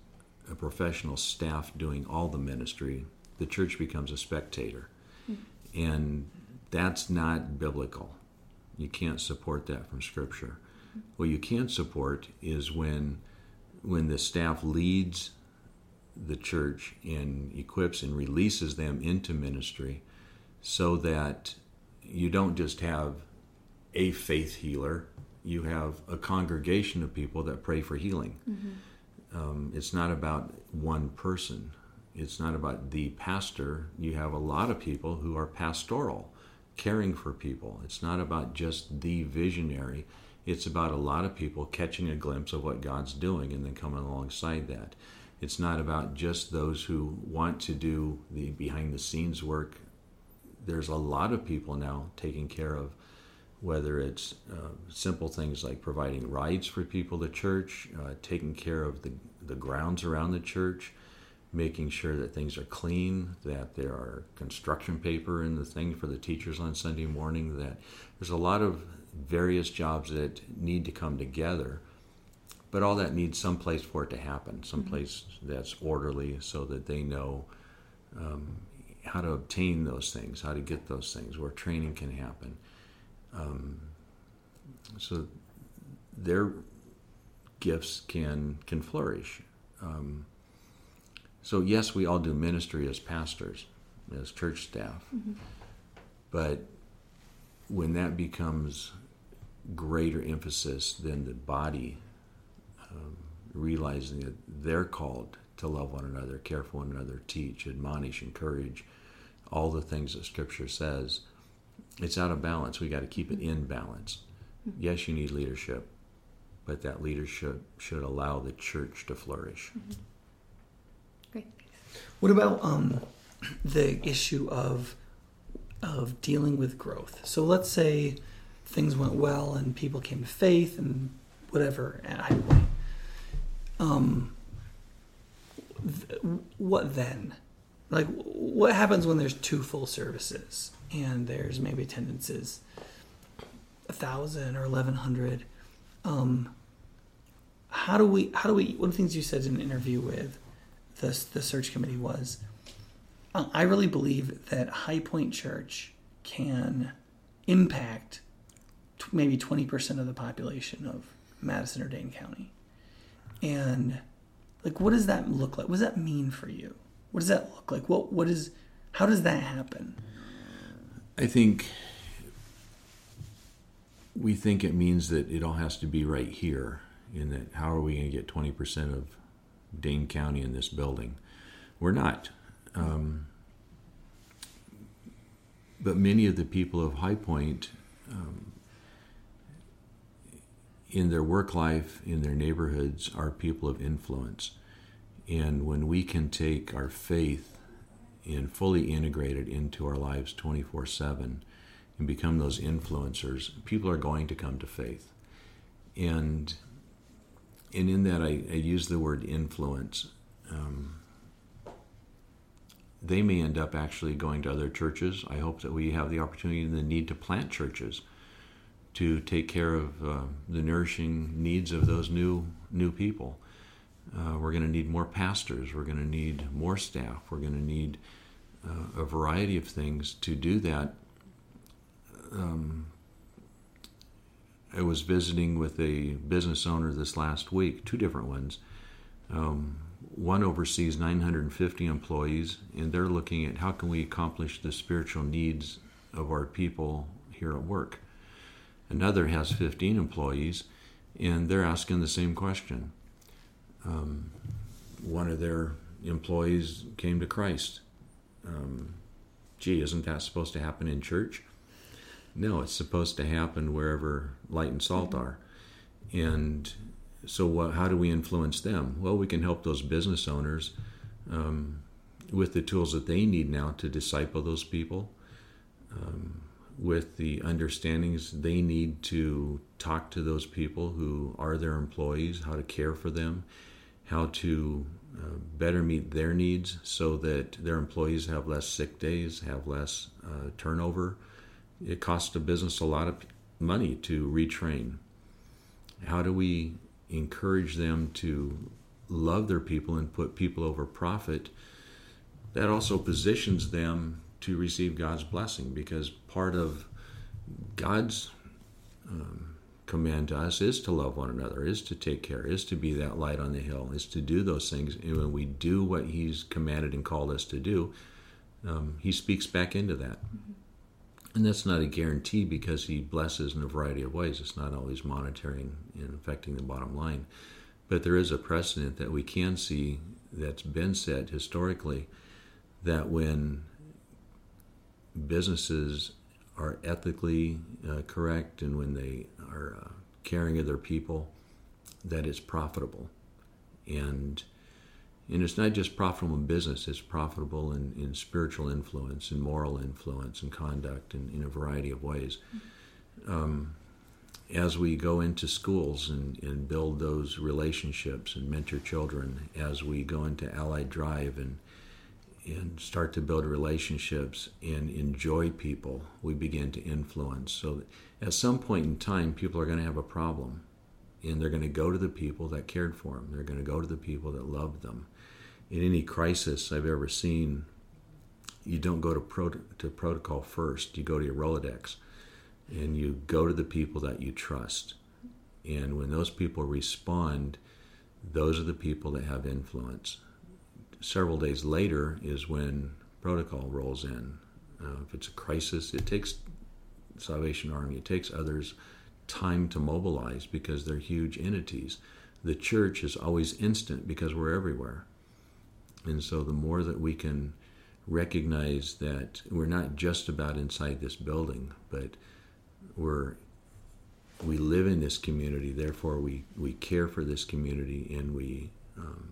a professional staff doing all the ministry, the church becomes a spectator. Mm-hmm. And that's not biblical. You can't support that from Scripture. Mm-hmm. What you can support is when when the staff leads the church and equips and releases them into ministry, so that you don't just have a faith healer. You have a congregation of people that pray for healing. Mm-hmm. Um, it's not about one person. It's not about the pastor. You have a lot of people who are pastoral, caring for people. It's not about just the visionary. It's about a lot of people catching a glimpse of what God's doing and then coming alongside that. It's not about just those who want to do the behind-the-scenes work. There's a lot of people now taking care of, whether it's uh, simple things like providing rides for people to church, uh, taking care of the, the grounds around the church, making sure that things are clean, that there are construction paper in the thing for the teachers on Sunday morning, that there's a lot of various jobs that need to come together, but all that needs some place for it to happen, some place mm-hmm. that's orderly, so that they know um, how to obtain those things, how to get those things, where training can happen. Um, so their gifts can can flourish. Um, so yes, we all do ministry as pastors, as church staff. Mm-hmm. But when that becomes greater emphasis than the body, um, realizing that they're called to love one another, care for one another, teach, admonish, encourage, all the things that Scripture says, it's out of balance. We got to keep it in balance. Mm-hmm. Yes, you need leadership, but that leadership should allow the church to flourish. Mm-hmm. Great. What about um, the issue of of dealing with growth? So let's say things went well and people came to faith and whatever at High Point. Um, th- what then? Like, what happens when there's two full services? And there's maybe attendances a thousand or eleven hundred. Um, how do we? How do we? One of the things you said in an interview with the the search committee was, I really believe that High Point Church can impact t- maybe twenty percent of the population of Madison or Dane County. And like, what does that look like? What does that mean for you? What does that look like? What, what is, how does that happen? I think we think it means that it all has to be right here, in that how are we going to get twenty percent of Dane County in this building? We're not. Um, but many of the people of High Point, um, in their work life, in their neighborhoods, are people of influence. And when we can take our faith and fully integrate it into our lives twenty-four seven and become those influencers, people are going to come to faith. And and in that, I, I use the word influence. Um, they may end up actually going to other churches. I hope that we have the opportunity and the need to plant churches to take care of uh, the nourishing needs of those new new people. Uh, we're going to need more pastors. We're going to need more staff. We're going to need uh, a variety of things to do that. Um, I was visiting with a business owner this last week, two different ones. Um, one oversees nine hundred fifty employees, and they're looking at how can we accomplish the spiritual needs of our people here at work. Another has fifteen employees, and they're asking the same question. Um, one of their employees came to Christ. Um, gee, isn't that supposed to happen in church? No, it's supposed to happen wherever light and salt are. And so what, how do we influence them? Well, we can help those business owners um, with the tools that they need now to disciple those people, um, with the understandings they need to talk to those people who are their employees, how to care for them, how to uh, better meet their needs so that their employees have less sick days, have less uh, turnover. It costs a business a lot of money to retrain. How do we encourage them to love their people and put people over profit? That also positions them to receive God's blessing, because part of God's um, command to us is to love one another, is to take care, is to be that light on the hill, is to do those things. And when we do what He's commanded and called us to do, um, He speaks back into that. Mm-hmm. And that's not a guarantee, because He blesses in a variety of ways. It's not always monetary and affecting the bottom line. But there is a precedent that we can see that's been set historically, that when businesses are ethically uh, correct and when they are uh, caring of their people, that it's profitable. And And it's not just profitable in business, it's profitable in, in spiritual influence and moral influence and conduct and in a variety of ways. Um, as we go into schools and, and build those relationships and mentor children, as we go into Allied Drive and and start to build relationships and enjoy people, we begin to influence. So at some point in time, people are going to have a problem. And they're going to go to the people that cared for them. They're going to go to the people that loved them. In any crisis I've ever seen, you don't go to, pro- to protocol first. You go to your Rolodex, and you go to the people that you trust. And when those people respond, those are the people that have influence. Several days later is when protocol rolls in. Uh, if it's a crisis, it takes Salvation Army, it takes others time to mobilize, because they're huge entities. The church is always instant, because we're everywhere. And so the more that we can recognize that we're not just about inside this building, but we're we live in this community, therefore we we care for this community, and we um,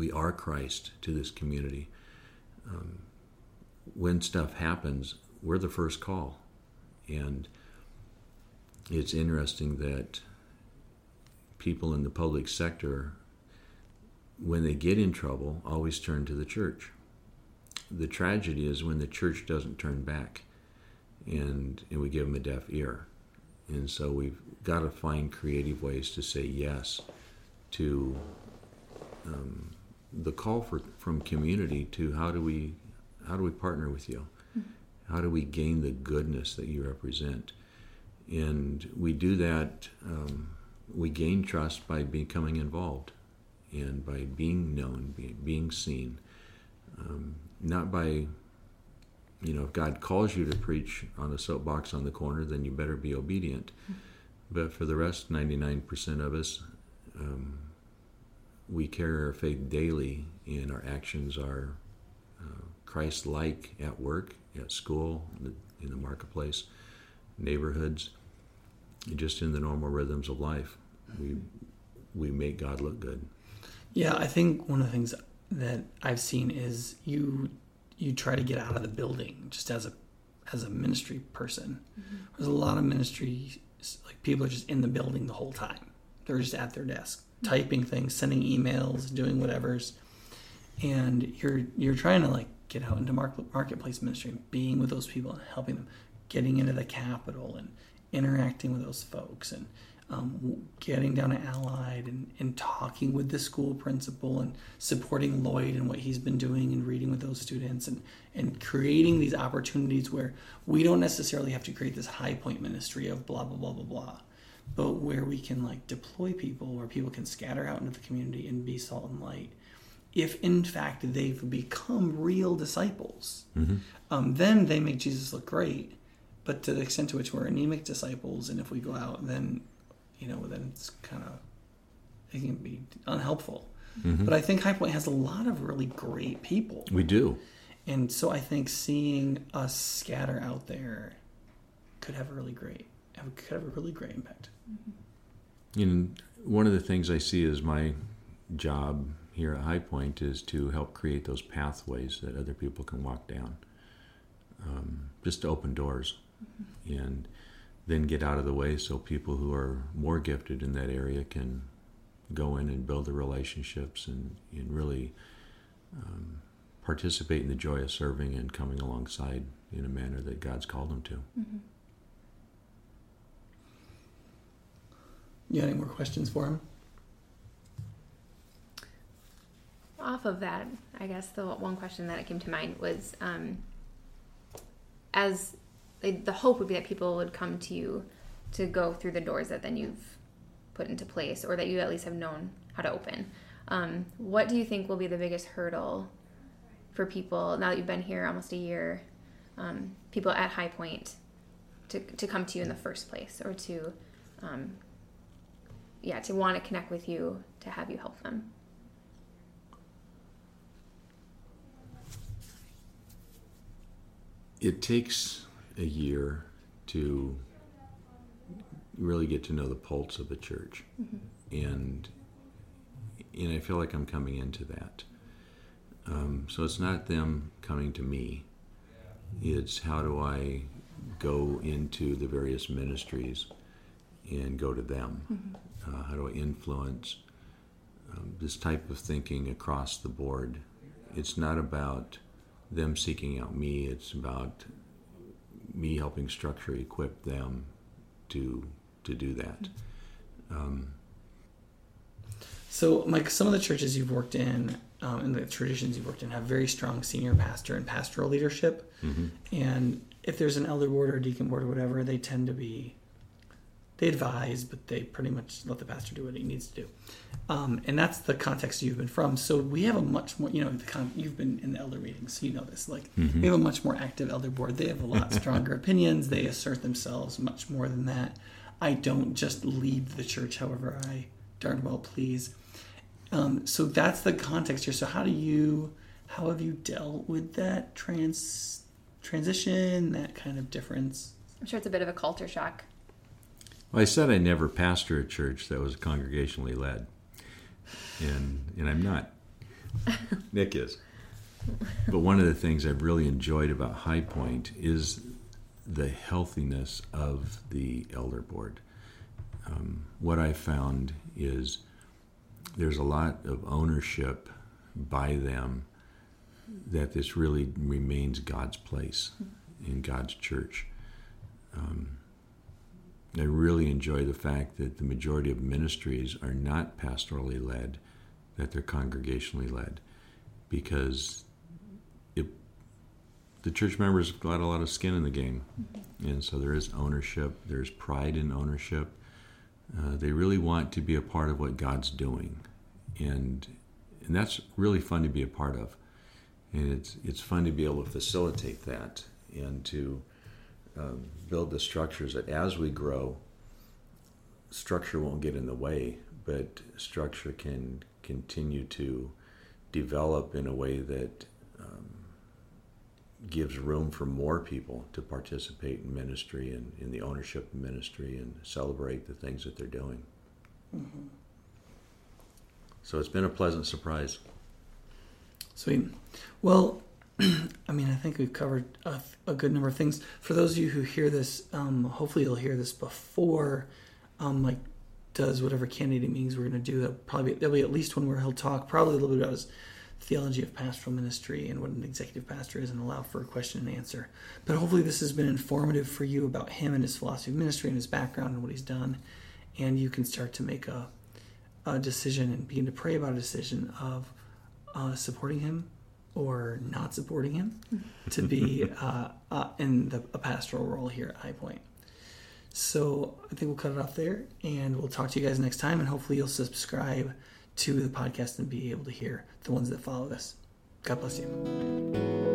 we are Christ to this community. Um, when stuff happens, we're the first call. And it's interesting that people in the public sector, when they get in trouble, always turn to the church. The tragedy is when the church doesn't turn back, and, and we give them a deaf ear. And so we've got to find creative ways to say yes to um, the call for, from community to how do we how do we partner with you? How do we gain the goodness that you represent? And we do that, um, we gain trust by becoming involved and by being known, be, being seen. Um, not by, you know, if God calls you to preach on a soapbox on the corner, then you better be obedient. But for the rest, ninety-nine percent of us, um, we carry our faith daily, and our actions are uh, Christ-like at work, at school, in the marketplace, neighborhoods, just in the normal rhythms of life. We we make God look good. Yeah, I think one of the things that I've seen is you you try to get out of the building just as a as a ministry person. Mm-hmm. There's a lot of ministry, like people are just in the building the whole time. They're just at their desk, typing things, sending emails, doing whatever's, and you're you're trying to like get out into market, marketplace ministry, and being with those people and helping them, getting into the Capitol and interacting with those folks, and um, getting down to Allied and, and talking with the school principal and supporting Lloyd and what he's been doing and reading with those students, and and creating these opportunities where we don't necessarily have to create this High Point ministry of blah blah blah blah blah, but where we can like deploy people, where people can scatter out into the community and be salt and light. If in fact they've become real disciples, mm-hmm. um, then they make Jesus look great. But to the extent to which we're anemic disciples, and if we go out, then you know, then it's kind of, it can be unhelpful. Mm-hmm. But I think High Point has a lot of really great people. We do. And so I think seeing us scatter out there could have a really great, could have a really great impact. Mm-hmm. And one of the things I see is my job here at High Point is to help create those pathways that other people can walk down, um, just to open doors, mm-hmm. and then get out of the way so people who are more gifted in that area can go in and build the relationships and, and really um, participate in the joy of serving and coming alongside in a manner that God's called them to. Mm-hmm. You got any more questions for him? Off of that, I guess the one question that came to mind was, um, as the hope would be that people would come to you to go through the doors that then you've put into place, or that you at least have known how to open. Um, what do you think will be the biggest hurdle for people, now that you've been here almost a year, um, people at High Point, to to come to you in the first place, or to, um, yeah, to want to connect with you, to have you help them? It takes a year to really get to know the pulse of the church, mm-hmm. and and I feel like I'm coming into that. Um, so it's not them coming to me; it's how do I go into the various ministries and go to them? Mm-hmm. Uh, how do I influence um, this type of thinking across the board? It's not about them seeking out me; it's about me helping structure, equip them to to do that. Um, so, Mike, some of the churches you've worked in um, and the traditions you've worked in have very strong senior pastor and pastoral leadership. Mm-hmm. And if there's an elder board or deacon board or whatever, they tend to be, they advise, but they pretty much let the pastor do what he needs to do. Um, and that's the context you've been from. So we have a much more, you know, the con- you've been in the elder meetings, so you know this. Like, mm-hmm. we have a much more active elder board. They have a lot stronger opinions. They assert themselves much more than that. I don't just lead the church however I darn well please. Um, so that's the context here. So how do you, how have you dealt with that trans transition, that kind of difference? I'm sure it's a bit of a culture shock. Well, I said I never pastor a church that was congregationally led. And and I'm not. Nick is. But one of the things I've really enjoyed about High Point is the healthiness of the elder board. Um, what I found is there's a lot of ownership by them that this really remains God's place in God's church. Um, I really enjoy the fact that the majority of ministries are not pastorally led, that they're congregationally led, because it the church members got a lot of skin in the game. Mm-hmm. And so there is ownership. There's pride in ownership. Uh, they really want to be a part of what God's doing. And and that's really fun to be a part of. And it's it's fun to be able to facilitate that and to uh, build the structures that as we grow, structure won't get in the way, but structure can continue to develop in a way that um, gives room for more people to participate in ministry and in the ownership of ministry and celebrate the things that they're doing. Mm-hmm. So it's been a pleasant surprise. Sweet. Well, I mean, I think we've covered a, a good number of things. For those of you who hear this, um, hopefully you'll hear this before um, Mike does whatever candidate meetings we're going to do. That'll probably there'll be at least one where he'll talk probably a little bit about his theology of pastoral ministry and what an executive pastor is, and allow for a question and answer. But hopefully this has been informative for you about him and his philosophy of ministry and his background and what he's done, and you can start to make a, a decision and begin to pray about a decision of uh, supporting him or not supporting him to be uh, uh, in the, a pastoral role here at High Point. So I think we'll cut it off there, and we'll talk to you guys next time, and hopefully you'll subscribe to the podcast and be able to hear the ones that follow this. God bless you.